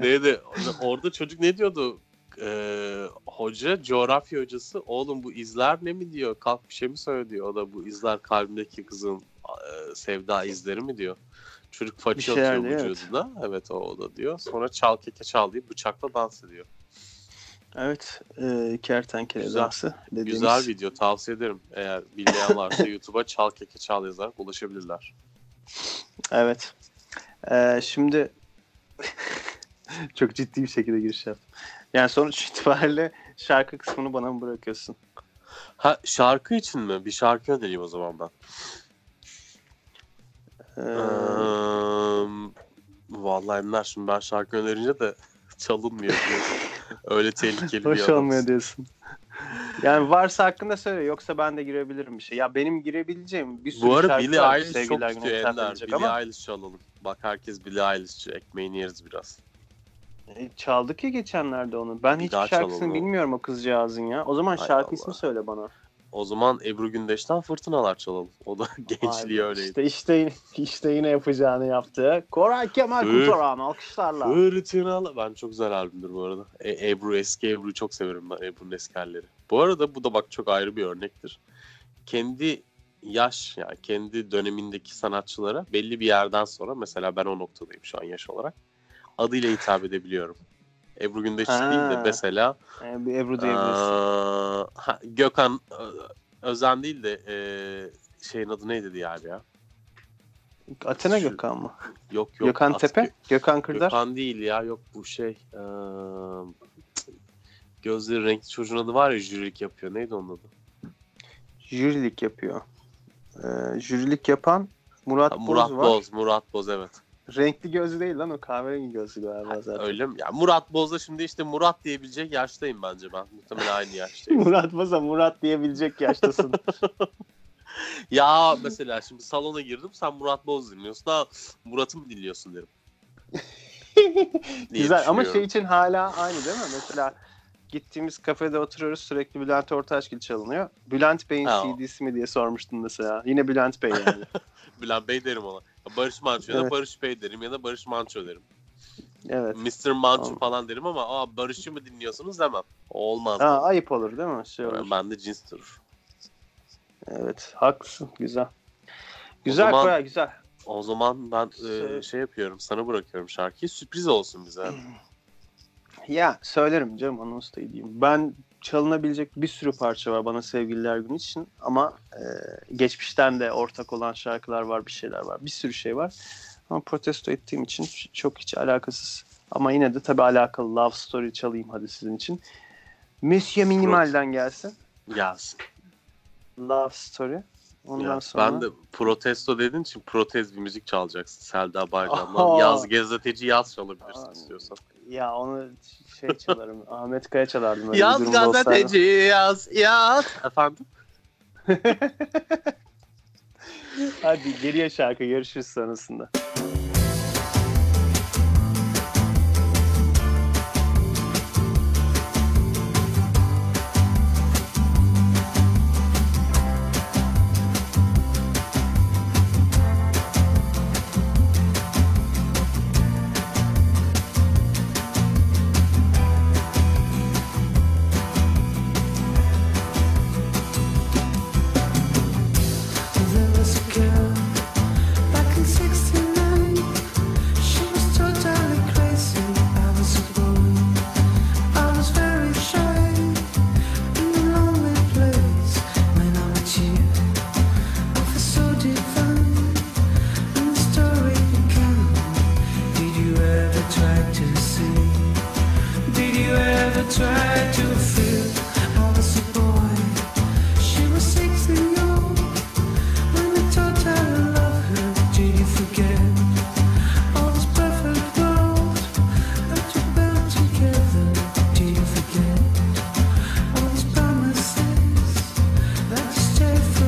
Neydi? Orada çocuk ne diyordu? e, hoca, coğrafya hocası, oğlum bu izler ne mi diyor, kalk bir şey mi söyle diyor. O da bu izler kalbimdeki kızın e, sevda izleri mi diyor. Çocuk façı atıyor vücuduna. Evet, evet o, o da diyor. Sonra çal keke çal diye bıçakla dans ediyor. Evet, e, kertenkele güzel, dansı dediğimiz. Güzel video, tavsiye ederim. Eğer bilmeyen varsa YouTube'a çal keke çal yazarak ulaşabilirler. Evet. E, şimdi çok ciddi bir şekilde giriş yaptım. Yani sonuç itibariyle şarkı kısmını bana mı bırakıyorsun? Ha, şarkı için mi? Bir şarkı önereyim o zaman ben. Ee... Um, vallahi Emler, şimdi ben şarkı önerince de çalınmıyor diyorsun. Öyle tehlikeli bir hoş olmuyor diyorsun. Yani varsa hakkında söyle, yoksa ben de girebilirim bir şey. Ya benim girebileceğim bir sürü şarkı var. Bu arada Billie Eilish çok istiyor Ender. Billie ama... Eilish çalalım. Bak herkes Billie Eilish'çi. Ekmeğini yeriz biraz. E, çaldık ya geçenlerde onu. Ben hiç şarkısını bilmiyorum o kızcağızın ya. O zaman hay şarkı Allah. İsmi söyle bana. O zaman Ebru Gündeş'ten Fırtınalar çalalım. O da gençliği öyleydi. İşte, işte, işte yine yapacağını yaptı. Koray Kemal Kurtaran alkışlarla. Fırtınalar. Ben çok güzel albümdür bu arada. E, Ebru eski Ebru'yu çok severim ben. Ebru'nun eski halleri. Bu arada bu da bak çok ayrı bir örnektir. Kendi yaş yani kendi dönemindeki sanatçılara belli bir yerden sonra mesela ben o noktadayım şu an yaş olarak. Adıyla hitap edebiliyorum. Ebru Gündeş değil de mesela yani bir Ebru diyebilirsin. Ha, Gökhan Özen değil de e, şeyin adı neydi diğer ya? Athena şu, Gökhan mı? Yok yok. Gökhan As- Tepe? Gö- Gökhan Kırdar? Gökhan değil ya, yok bu şey. E, gözleri renkli çocuğun adı var ya, jürilik yapıyor. Neydi onun adı? Jürilik yapıyor. E, jürilik yapan Murat, ha, Murat Boz var. Boz, Murat Boz evet. Renkli gözlü değil lan o, kahverengi gözlü galiba zaten. Öyle mi? Ya Murat Boz'da şimdi işte Murat diyebilecek yaştayım bence ben. Muhtemelen aynı yaştayım. Murat Boz'a Murat diyebilecek yaştasın. Ya mesela şimdi salona girdim, sen Murat Boz dinliyorsun. Ha Murat'ı mı dinliyorsun derim. Güzel ama şey için hala aynı değil mi? Mesela gittiğimiz kafede oturuyoruz, sürekli Bülent Ortaçgil çalınıyor. Bülent Bey'in ha. C D'si mi diye sormuştun mesela. Yine Bülent Bey yani. Bülent Bey derim ona. Barış Manço ya da evet. Barış Bey derim ya da Barış Manço derim. Evet. mister Manço tamam. falan derim ama aa Barış'ı mı dinliyorsunuz demem. Olmaz. Ha, ayıp olur değil mi? Şey olur. Ben de cins durur. Evet haklısın, güzel. Güzel zaman, Koray güzel. O zaman ben e, şey yapıyorum, sana bırakıyorum şarkıyı, sürpriz olsun bize. Ya söylerim canım, anons da edeyim. Ben çalınabilecek bir sürü parça var bana sevgililer günü için ama e, geçmişten de ortak olan şarkılar var, bir şeyler var, bir sürü şey var. Ama protesto ettiğim için çok hiç alakasız. Ama yine de tabii alakalı, Love Story çalayım hadi sizin için. Monsieur Minimal'den gelsin. Gelsin. Love Story. Ondan ya, sonra... Ben de protesto dediğin için protez bir müzik çalacaksın. Selda Baycan'dan Yaz Gazeteci Yaz çalabilirsin Aha. istiyorsan. Ya onu şey çalarım. Ahmet Kaya çalardım. Öyle yaz gazeteci yaz yaz. Efendim? Hadi geriye şarkı, görüşürüz sonrasında. Stay free.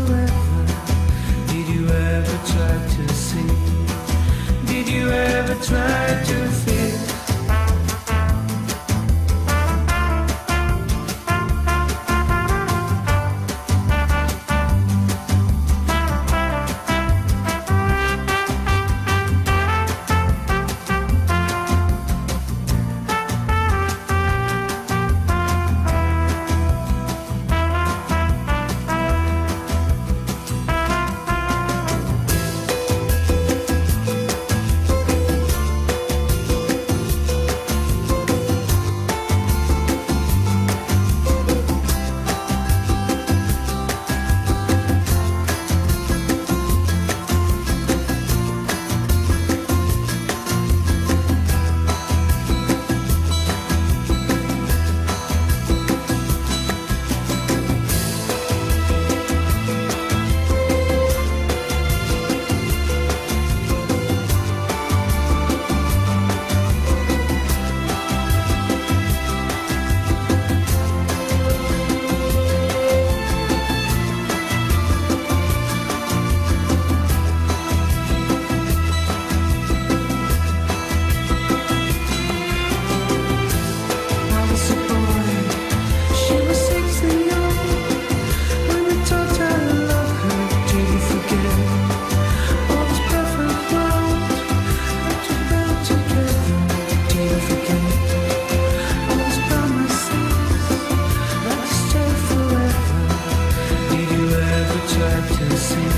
try to see?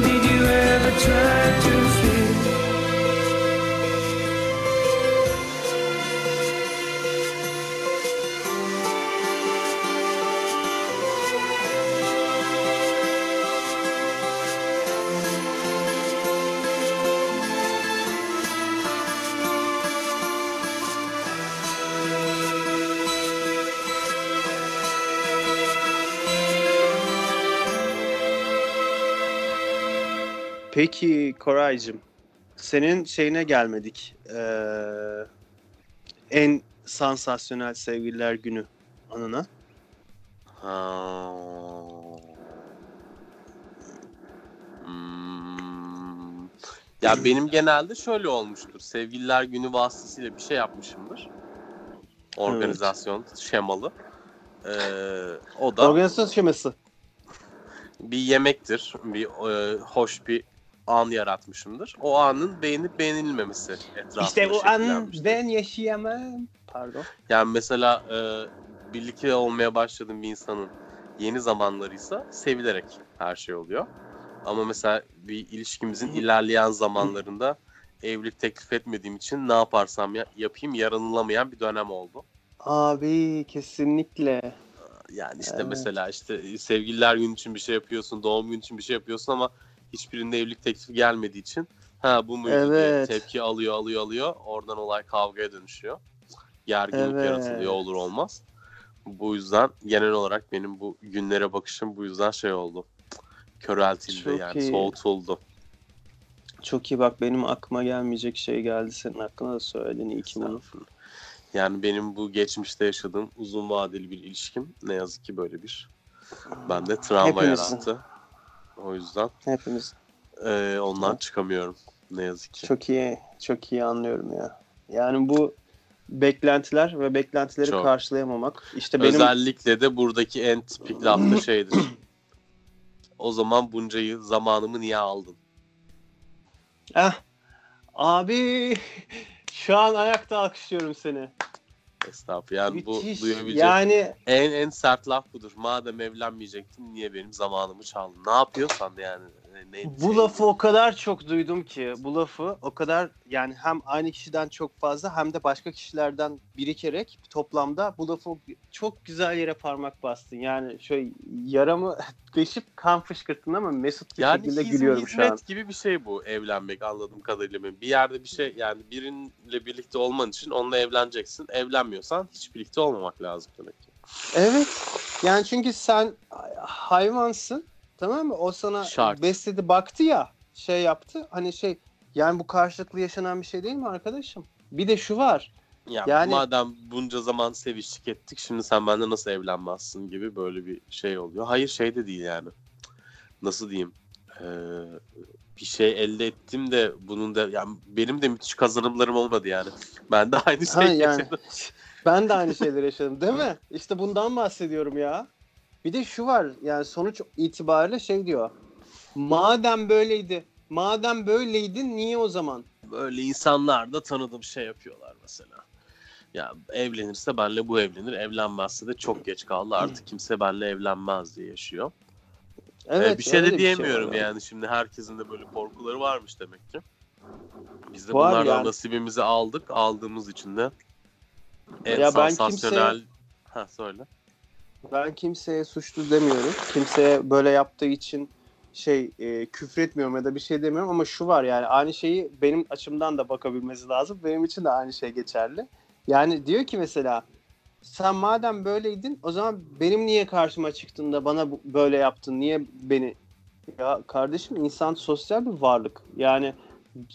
Did you ever try to see? Peki Koraycığım, senin şeyine gelmedik. Ee, en sansasyonel sevgililer günü anına. Ha. Hmm. Ya benim genelde şöyle olmuştur. Sevgililer günü vasıtasıyla bir şey yapmışımdır. Organizasyon evet. Şemalı. Ee, o da organizasyon şeması. Bir yemektir. Bir e, hoş bir an yaratmışımdır. O anın beğenip beğenilmemesi etrafında. İşte o anın ben yaşayamam. Pardon. Yani mesela e, birlikte olmaya başladığım bir insanın yeni zamanlarıysa sevilerek her şey oluyor. Ama mesela bir ilişkimizin ilerleyen zamanlarında evlilik teklif etmediğim için ne yaparsam ya, yapayım yaranılamayan bir dönem oldu. Abi kesinlikle. Yani işte evet. Mesela işte sevgililer günü için bir şey yapıyorsun, doğum günü için bir şey yapıyorsun ama hiçbirinde evlilik teklifi gelmediği için ha bu muydu evet. diye tepki alıyor alıyor alıyor. Oradan olay kavgaya dönüşüyor. Gerginlik evet. yaratılıyor olur olmaz. Bu yüzden genel olarak benim bu günlere bakışım bu yüzden şey oldu. Köreltildi çok yani iyi. Soğutuldu. Çok iyi bak benim aklıma gelmeyecek şey geldi senin hakkında da söyledin iyi ki bunu. Yani benim bu geçmişte yaşadığım uzun vadeli bir ilişkim ne yazık ki böyle bir bende travma hepimizin. Yarattı. O yüzden hepimiz e, ondan evet. çıkamıyorum ne yazık ki. Çok iyi, çok iyi anlıyorum ya. Yani bu beklentiler ve beklentileri çok. Karşılayamamak. İşte benim özellikle de buradaki en tipik laf da şeydir. O zaman bunca zamanımı niye aldın? Ah, abi şu an ayakta alkışlıyorum seni. Estağfurullah. Yani müthiş. Bu duyabilecek yani en en sert laf budur. Madem evlenmeyecektin niye benim zamanımı çaldın? Ne yapıyorsan yani. Ne, bu şey... lafı o kadar çok duydum ki. Bu lafı o kadar yani hem aynı kişiden çok fazla hem de başka kişilerden birikerek toplamda bu lafı çok güzel yere parmak bastın. Yani şöyle yaramı deşip kan fışkırttın ama mesut bir yani şekilde gülüyorum şu an. Yani hizmet gibi bir şey bu evlenmek anladığım kadarıyla. Bir yerde bir şey yani birinle birlikte olman için onunla evleneceksin. Evlenmiyorsan hiç birlikte olmamak lazım demek ki. Evet. Yani çünkü sen hayvansın. Tamam mı? O sana şart. Besledi baktı ya şey yaptı hani şey yani bu karşılıklı yaşanan bir şey değil mi arkadaşım? Bir de şu var. Ya, yani madem bunca zaman seviştik ettik şimdi sen benden nasıl evlenmezsin gibi böyle bir şey oluyor. Hayır şey de değil yani. Nasıl diyeyim? Ee, bir şey elde ettim de bunun da yani benim de müthiş kazanımlarım olmadı yani. Ben de aynı şeyleri ha, yani. yaşadım. Ben de aynı şeyleri yaşadım değil mi? İşte bundan bahsediyorum ya. Bir de şu var yani sonuç itibariyle şey diyor. Madem böyleydi, madem böyleydin niye o zaman? Böyle insanlar da tanıdığım şey yapıyorlar mesela. Ya evlenirse benle bu evlenir, evlenmezse de çok geç kaldı artık kimse benle evlenmez diye yaşıyor. Evet. Ee, bir şey de diyemiyorum şey yani şimdi herkesin de böyle korkuları varmış demek ki. Biz de var bunlardan yani. Nasibimizi aldık, aldığımız için de en ya sansasyonel... Kimse... Ha söyle. Ben kimseye suçlu demiyorum. Kimseye böyle yaptığı için şey e, küfretmiyorum ya da bir şey demiyorum ama şu var yani aynı şeyi benim açımdan da bakabilmesi lazım. Benim için de aynı şey geçerli. Yani diyor ki mesela sen madem böyleydin o zaman benim niye karşıma çıktın da bana böyle yaptın? Niye beni? Ya kardeşim insan sosyal bir varlık. Yani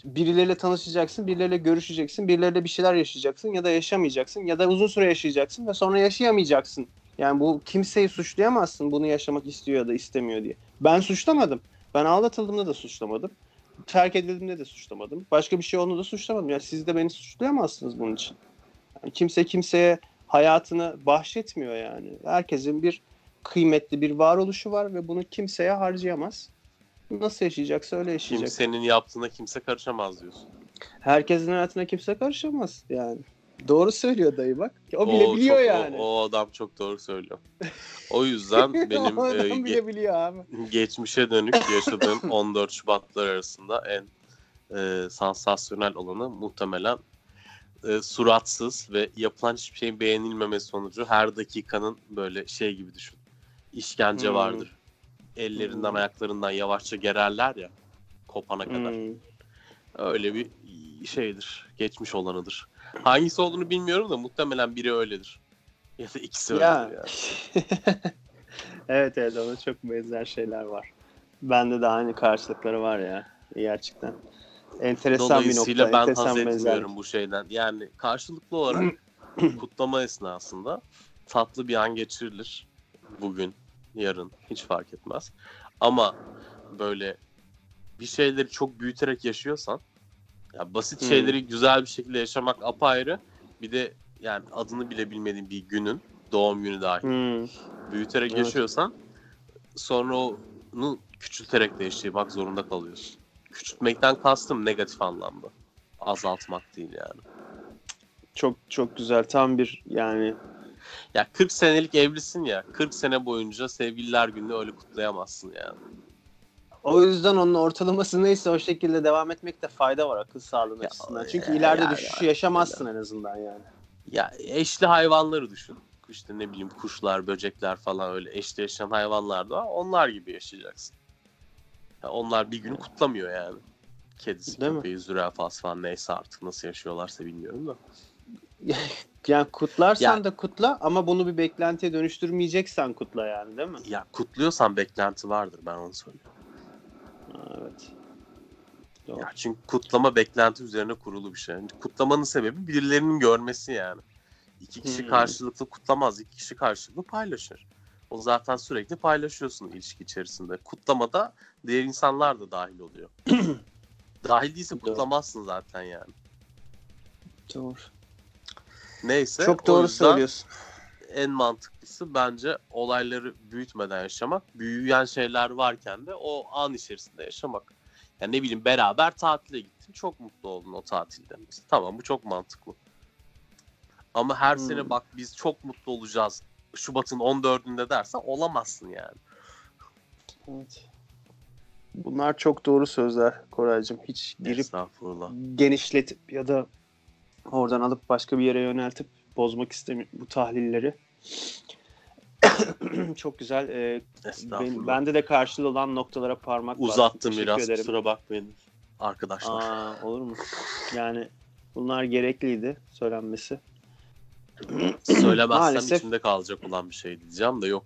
birileriyle tanışacaksın, birileriyle görüşeceksin, birileriyle bir şeyler yaşayacaksın ya da yaşamayacaksın ya da uzun süre yaşayacaksın ve sonra yaşayamayacaksın. Yani bu kimseyi suçlayamazsın bunu yaşamak istiyor ya da istemiyor diye. Ben suçlamadım. Ben aldatıldığımda da suçlamadım. Terk edildiğimde de suçlamadım. Başka bir şey olduğunda da suçlamadım. Yani siz de beni suçlayamazsınız bunun için. Yani kimse kimseye hayatını bahşetmiyor yani. Herkesin bir kıymetli bir varoluşu var ve bunu kimseye harcayamaz. Nasıl yaşayacaksa öyle yaşayacak. Kimsenin yaptığına kimse karışamaz diyorsun. Herkesin hayatına kimse karışamaz yani. Doğru söylüyor dayı bak. O, o bile biliyor çok, yani. O, o adam çok doğru söylüyor. O yüzden benim o adam bile e, biliyor abi. Geçmişe dönük yaşadığım on dört Şubatlar arasında en e, sansasyonel olanı muhtemelen e, suratsız ve yapılan hiçbir şeyin beğenilmemesi sonucu her dakikanın böyle şey gibi düşün. İşkence hmm. vardır. Ellerinden hmm. ayaklarından yavaşça gererler ya kopana hmm. kadar. Öyle bir şeydir. Geçmiş olanıdır. Hangisi olduğunu bilmiyorum da muhtemelen biri öyledir. Ya da ikisi ya. Öyledir yani. Evet evet, ona çok benzer şeyler var. Bende de aynı karşılıkları var ya. Gerçekten. Enteresan bir nokta. Dolayısıyla ben haz etmiyorum bu şeyden. Yani karşılıklı olarak kutlama esnasında tatlı bir an geçirilir. Bugün, yarın hiç fark etmez. Ama böyle bir şeyleri çok büyüterek yaşıyorsan ya basit hmm. şeyleri güzel bir şekilde yaşamak apayrı. Bir de yani adını bile bilmediğin bir günün, doğum günü dahil. Hmm. Büyüterek evet. yaşıyorsan sonra onu küçülterek de yaşamak zorunda kalıyorsun. Küçültmekten kastım negatif anlamda. Azaltmak değil yani. Çok çok güzel. Tam bir yani ya kırk senelik evlisin ya. kırk sene boyunca sevgililer gününü öyle kutlayamazsın yani. O yüzden onun ortalaması neyse o şekilde devam etmekte fayda var akıl sağlığı açısından. Ya, Çünkü ya, ileride ya, düşüşü ya, yaşamazsın ya. En azından yani. Ya eşli hayvanları düşün. İşte ne bileyim kuşlar, böcekler falan öyle eşli yaşayan hayvanlar da onlar gibi yaşayacaksın. Ya, onlar bir günü kutlamıyor yani. Kedisi, değil köpeği, mi? Zürafası falan neyse artık nasıl yaşıyorlarsa bilmiyorum da. Yani kutlarsan yani, da kutla ama bunu bir beklentiye dönüştürmeyeceksen kutla yani değil mi? Ya kutluyorsan beklenti vardır, ben onu söylüyorum. Evet. Doğru. Ya çünkü kutlama beklenti üzerine kurulu bir şey. Kutlamanın sebebi birilerinin görmesi yani. İki kişi hmm. karşılıklı kutlamaz, iki kişi karşılıklı paylaşır. O zaten sürekli paylaşıyorsun ilişki içerisinde. Kutlamada diğer insanlar da dahil oluyor. Dahil değilse kutlamazsın zaten yani. Doğru. Neyse. Çok doğru söylüyorsun. En mantıklısı bence olayları büyütmeden yaşamak. Büyüyen şeyler varken de o an içerisinde yaşamak. Yani ne bileyim beraber tatile gittin. Çok mutlu oldun o tatilde. Tamam, bu çok mantıklı. Ama her hmm. sene bak biz çok mutlu olacağız Şubat'ın on dördünde dersen olamazsın yani. Evet. Bunlar çok doğru sözler Koraycığım. Hiç girip genişletip ya da oradan alıp başka bir yere yöneltip bozmak istemiyorum bu tahlilleri. Çok güzel. Ee, ben, bende de karşılığı olan noktalara parmak bastım. Uzattım biraz. Ederim. Kusura bakmayın arkadaşlar. Aa, olur mu? Yani bunlar gerekliydi söylenmesi. Söylemezsem maalesef içimde kalacak olan bir şey diyeceğim de yok.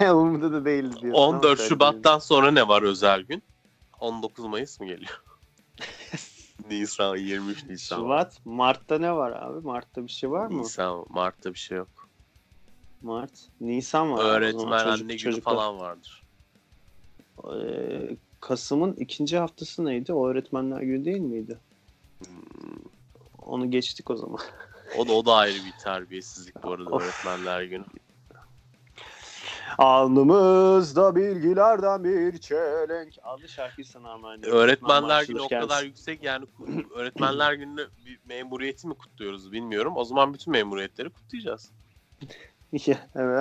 Umurumda da değil diyorsun. on dört Şubat'tan sonra ne var özel gün? on dokuz Mayıs mı geliyor? Nisan, yirmi üç Nisan. Şubat, Mart'ta ne var abi? Mart'ta bir şey var mı? Nisan, Mart'ta bir şey yok. Mart, Nisan var. Öğretmen anne günü çocuklar falan vardır. Ee, Kasım'ın ikinci haftası neydi? O öğretmenler günü değil miydi? Hmm. Onu geçtik o zaman. O da, o da ayrı bir terbiyesizlik bu arada öğretmenler günü. Alnımızda bilgilerden bir çelenk. Adlı şarkıyı sana armağan ediyorum. Öğretmenler günü o kadar yüksek yani öğretmenler gününü bir memuriyeti mi kutluyoruz bilmiyorum. O zaman bütün memuriyetleri kutlayacağız.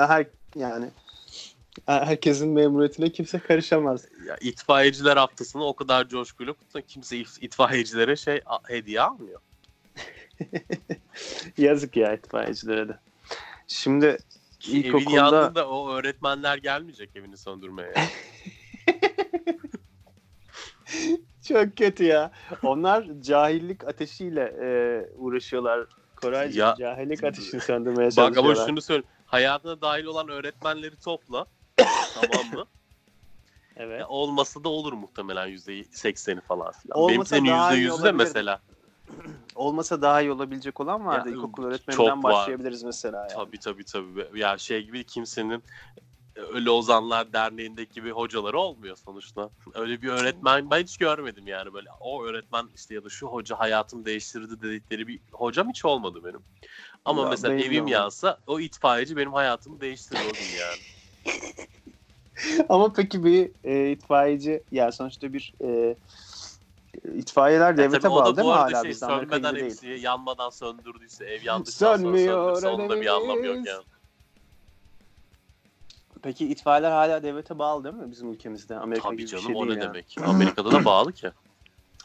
Her, yani herkesin memuriyetine kimse karışamaz. Ya, itfaiyeciler haftasını o kadar coşkuyla kutluyor. Kimse itfaiyecilere şey hediye almıyor. Yazık ya itfaiyecilere de. Şimdi İlk evin okulda yandığında o öğretmenler gelmeyecek evini söndürmeye. Çok kötü ya. Onlar cahillik ateşiyle e, uğraşıyorlar. Koraycığım ya, cahillik ateşini söndürmeye çalışıyorlar. Bak ama şunu söyle. Hayatına dahil olan öğretmenleri topla. Tamam mı? Evet. Ya, olmasa da olur muhtemelen yüzde sekseni falan filan. Olmasa benim senin yüzde yüzü de mesela. Olmasa daha iyi olabilecek olan vardı. Yani, İlkokul öğretmeninden başlayabiliriz mesela. Yani. Tabii tabii tabii. Ya şey gibi kimsenin Ölü Ozanlar Derneği'ndeki gibi hocaları olmuyor sonuçta. Öyle bir öğretmen ben hiç görmedim yani böyle. O öğretmen işte ya da şu hoca hayatımı değiştirdi dedikleri bir hocam hiç olmadı benim. Ama ya, mesela benim evim yansa o itfaiyeci benim hayatımı değiştirdi o gün yani. Ama peki bir e, itfaiyeci ya sonuçta bir e, itfaiyeler devlete bağlı da değil mi hala? Şey, sönmeden eksiği, yanmadan söndürdüyse, ev yandıktan sönmüyor, sonra söndürse onun da bir anlamı yok yani. Peki itfaiyeler hala devlete bağlı değil mi bizim ülkemizde? Amerika tabii gibi canım, bir şey o ne demek? Yani. Amerika'da da bağlı ki.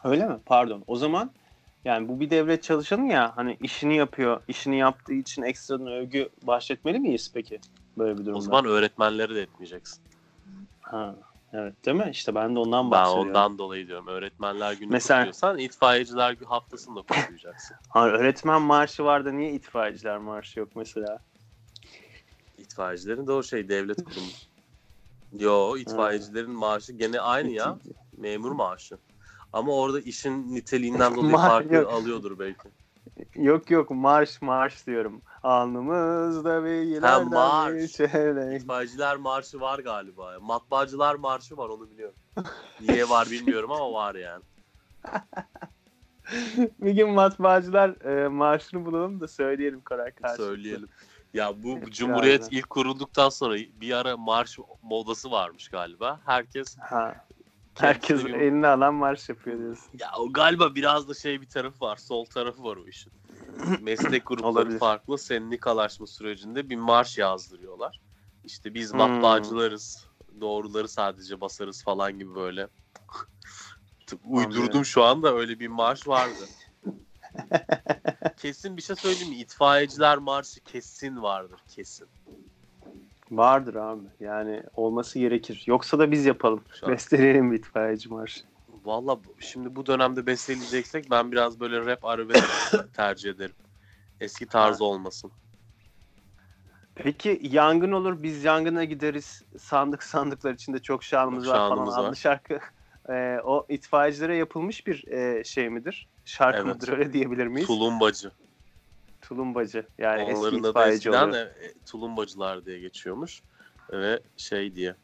Öyle mi? Pardon. O zaman yani bu bir devlet çalışanı ya, hani işini yapıyor, işini yaptığı için ekstradan övgü bahşetmeli miyiz peki böyle bir durumda? O zaman öğretmenleri de etmeyeceksin. Ha. Evet değil mi? İşte ben de ondan bahsediyorum. Ben ondan dolayı diyorum. Öğretmenler günü mesela, kutluyorsan itfaiyeciler haftasını da kutlayacaksın. Ha, öğretmen marşı var da niye itfaiyeciler marşı yok mesela? İtfaiyecilerin de o şey devlet kurumu. Yo, itfaiyecilerin marşı gene aynı ya. Memur maaşı. Ama orada işin niteliğinden dolayı farklı alıyordur belki. Yok yok, marş marş diyorum. Alnımızda bilgilerden bir çeyrek. İtfaiyeciler marşı var galiba. Matbaacılar marşı var, onu biliyorum. Niye var bilmiyorum ama var yani. Bir gün matbaacılar e, marşını bulalım da söyleyelim Koray karşımıza. Söyleyelim. Ya bu Cumhuriyet ilk kurulduktan sonra bir ara marş modası varmış galiba. Herkes... Ha. Herkes gibi. Elini alan marş yapıyor diyorsun. Ya o galiba biraz da şey bir tarafı var. Sol tarafı var o işin. Meslek grupları farklı. Sendikalaşma sürecinde bir marş yazdırıyorlar. İşte biz hmm. matbaacılarız. Doğruları sadece basarız falan gibi böyle. Uydurdum anladım. Şu anda öyle bir marş vardı. Kesin bir şey söyleyeyim mi? İtfaiyeciler marşı kesin vardır. Kesin. Vardır abi. Yani olması gerekir. Yoksa da biz yapalım. Besteleyelim bir itfaiyeci marşı. Valla şimdi bu dönemde besteleyeceksek ben biraz böyle rap arabesk tercih ederim. Eski tarz olmasın. Peki yangın olur, biz yangına gideriz. Sandık sandıklar içinde çok şanımız var falan. Anlı şarkı e, o itfaiyecilere yapılmış bir e, şey midir? Şarkı evet. Mıdır öyle diyebilir miyiz? Tulumbacı. Tulumbacı. Yani onların eski itfaiyeci oluyor. E, tulumbacılar diye geçiyormuş. Ve şey diye.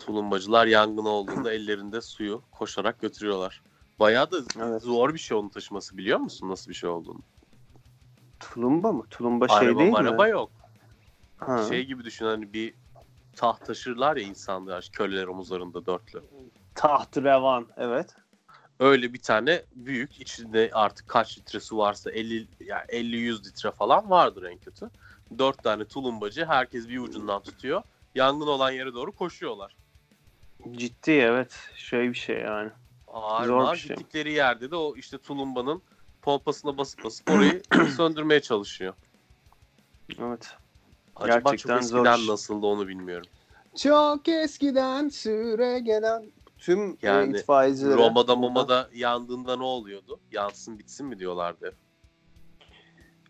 Tulumbacılar yangın olduğunda ellerinde suyu koşarak götürüyorlar. Bayağı da evet. Zor bir şey onun taşıması, biliyor musun nasıl bir şey olduğunu? Tulumba mı? Tulumba şey araba, değil mi? Araba yok. Ha. Şey gibi düşün, hani bir taht taşırlar ya insanlar, köleler omuzlarında dörtlü. Taht revan evet. Öyle bir tane büyük, içinde artık kaç litre su varsa elli yani elli yüz litre falan vardır en kötü. Dört tane tulumbacı herkes bir ucundan tutuyor. Yangın olan yere doğru koşuyorlar. Ciddi evet. Şey bir şey yani. Ağırlar şey. Gittikleri yerde de o işte tulumbanın pompasına basıp basıp orayı söndürmeye çalışıyor. Evet. Acaba gerçekten çok eskiden zor. Nasıldı onu bilmiyorum. Çok eskiden süre gelen tüm yani, itfaiyecilere. Roma'da Moma'da yandığında ne oluyordu? Yansın bitsin mi diyorlardı?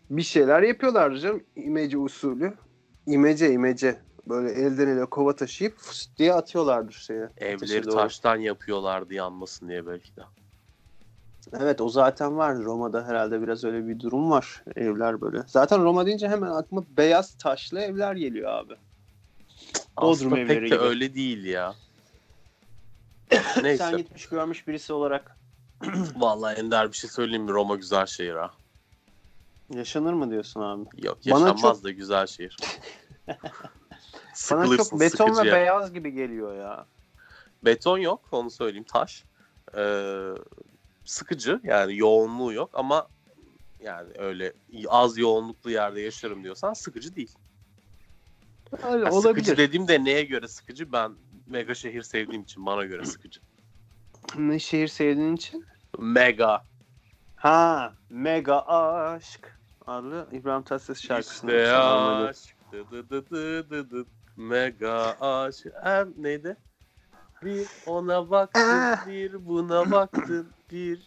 Bir şeyler yapıyorlardı canım. İmece usulü. İmece imece. Böyle elden ele kova taşıyıp fıs diye atıyorlardı şeye. Evleri taştan yapıyorlardı yanmasın diye belki de. Evet o zaten vardı. Roma'da herhalde biraz öyle bir durum var. Evler böyle. Zaten Roma deyince hemen aklıma beyaz taşlı evler geliyor abi. Aslında Bodrum pek de gibi. Öyle değil ya. Neyse. Sen gitmiş görmüş birisi olarak. Vallahi Ender bir şey söyleyeyim mi? Roma güzel şehir ha. Yaşanır mı diyorsun abi? Yok yaşanmaz çok... da güzel şehir. Bana çok beton ve ya. Beyaz gibi geliyor ya. Beton yok, onu söyleyeyim, taş. Ee, sıkıcı yani, yoğunluğu yok ama yani öyle az yoğunluklu yerde yaşarım diyorsan sıkıcı değil. Öyle, yani olabilir. Sıkıcı dediğimde neye göre sıkıcı? Ben mega şehir sevdiğim için bana göre sıkıcı. Ne şehir sevdiğin için? Mega. Ha, mega aşk adlı İbrahim Tatlısı şarkısını. İşte aşk. Dı dı dı dı dı dı. Mega aş. Hem neydi? Bir ona baktın, bir buna baktın, bir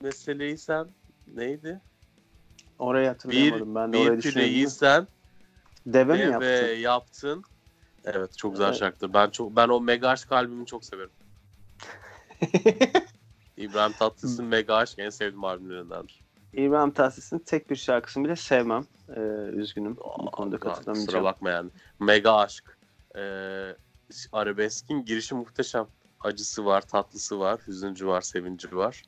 meseleyi sen neydi? Orayı hatırlayamadım. Bir, ben de orayı düşündüm. Bir küreyi sen deve mi yaptın? Deve yaptın. Evet çok güzel evet. Şarkıdır. Ben çok ben o mega aşk albümünü çok severim. İbrahim Tatlısı'nın mega aşk en sevdiğim albümlerindendir. İbrahim Tatlısı'nın tek bir şarkısını bile sevmem. Ee, üzgünüm. Bu konuda katılamayacağım. Kusura bakma yani. Mega aşk. Ee, arabeskin girişi muhteşem. Acısı var, tatlısı var, hüzüncü var, sevinci var.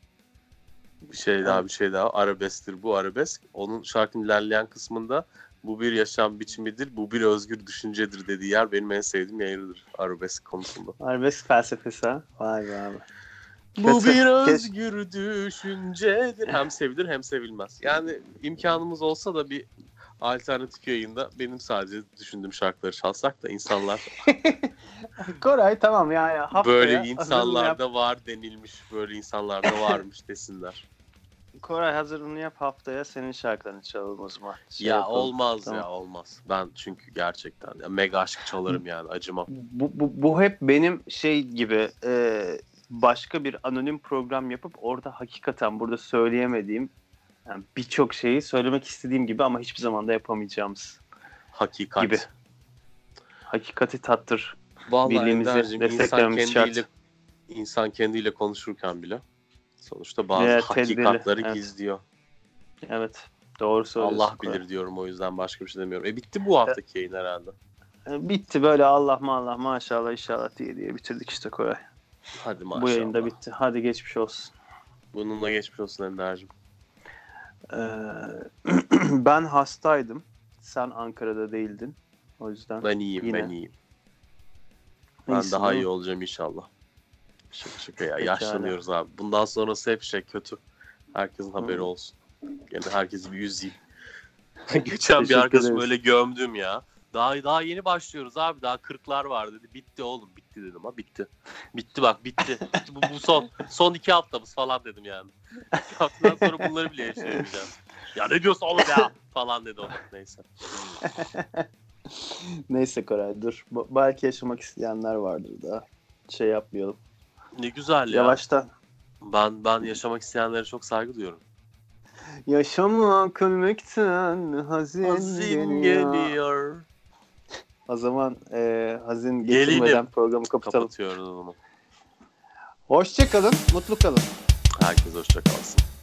Bir şey evet. Daha bir şey daha. Arabesktir bu arabesk. Onun şarkının ilerleyen kısmında bu bir yaşam biçimidir, bu bir özgür düşüncedir dediği yer benim en sevdiğim yeridir arabesk konusunda. Arabesk felsefesi ha? Vay be abi. Bu bir özgür düşüncedir. Hem sevilir hem sevilmez. Yani imkanımız olsa da bir alternatif yayında benim sadece düşündüğüm şarkıları çalsak da insanlar... Koray tamam yani haftaya... Böyle insanlarda var denilmiş, böyle insanlarda varmış desinler. Koray hazırını yap, haftaya senin şarkılarını çalalım o zaman. Şey ya yapalım. Olmaz tamam. ya olmaz. Ben çünkü gerçekten ya, mega aşk çalarım yani, acımam. Bu, bu, bu hep benim şey gibi... E, başka bir anonim program yapıp orada hakikaten burada söyleyemediğim yani birçok şeyi söylemek istediğim gibi ama hiçbir zaman da yapamayacağımız hakikat gibi. Hakikati tattır. Vallahi Ender'cim, insan kendiyle, insan kendiyle konuşurken bile sonuçta bazı evet, hakikatleri evet. gizliyor. Evet. Doğru söylüyorsun. Allah bilir kadar. Diyorum, o yüzden başka bir şey demiyorum. E bitti bu haftaki yayın herhalde. Bitti böyle Allah Allah maşallah inşallah diye diye bitirdik işte Koray. Hadi maşallah. Bu yayında bitti. Hadi geçmiş olsun. Bununla geçmiş olsun Ender'cim. Ee, ben hastaydım. Sen Ankara'da değildin. O yüzden ben iyiyim, yine... ben iyiyim. Ben İyisin daha mi? iyi olacağım inşallah. Şaka şaka ya. Peki yaşlanıyoruz yani. Abi. Bundan sonrası hep şey kötü. Herkesin Hı. haberi olsun. Yani herkesi bir yüzeyim. Geçen bir arkadaşım böyle gömdüm ya. Daha daha yeni başlıyoruz abi. Daha kırklar var dedi. Bitti oğlum. Bitti dedim ha. Bitti. Bitti bak bitti. bitti. Bu, bu son. Son iki haftamız falan dedim yani. İki haftadan sonra bunları bile yaşayamayacağım. Ya ne diyorsun oğlum ya falan dedi o. Neyse. Neyse Koray dur. B- belki yaşamak isteyenler vardır daha. Şey yapmayalım. Ne güzel ya. Yavaştan. Ben, ben yaşamak isteyenlere çok saygı duyuyorum. Yaşamak ölmekten hazin, hazin geliyor. geliyor. O zaman e, hazin geçirmeden programı kapatalım. Kapatıyoruz o zaman. Hoşça kalın, mutlu kalın. Herkes hoşça kalsın.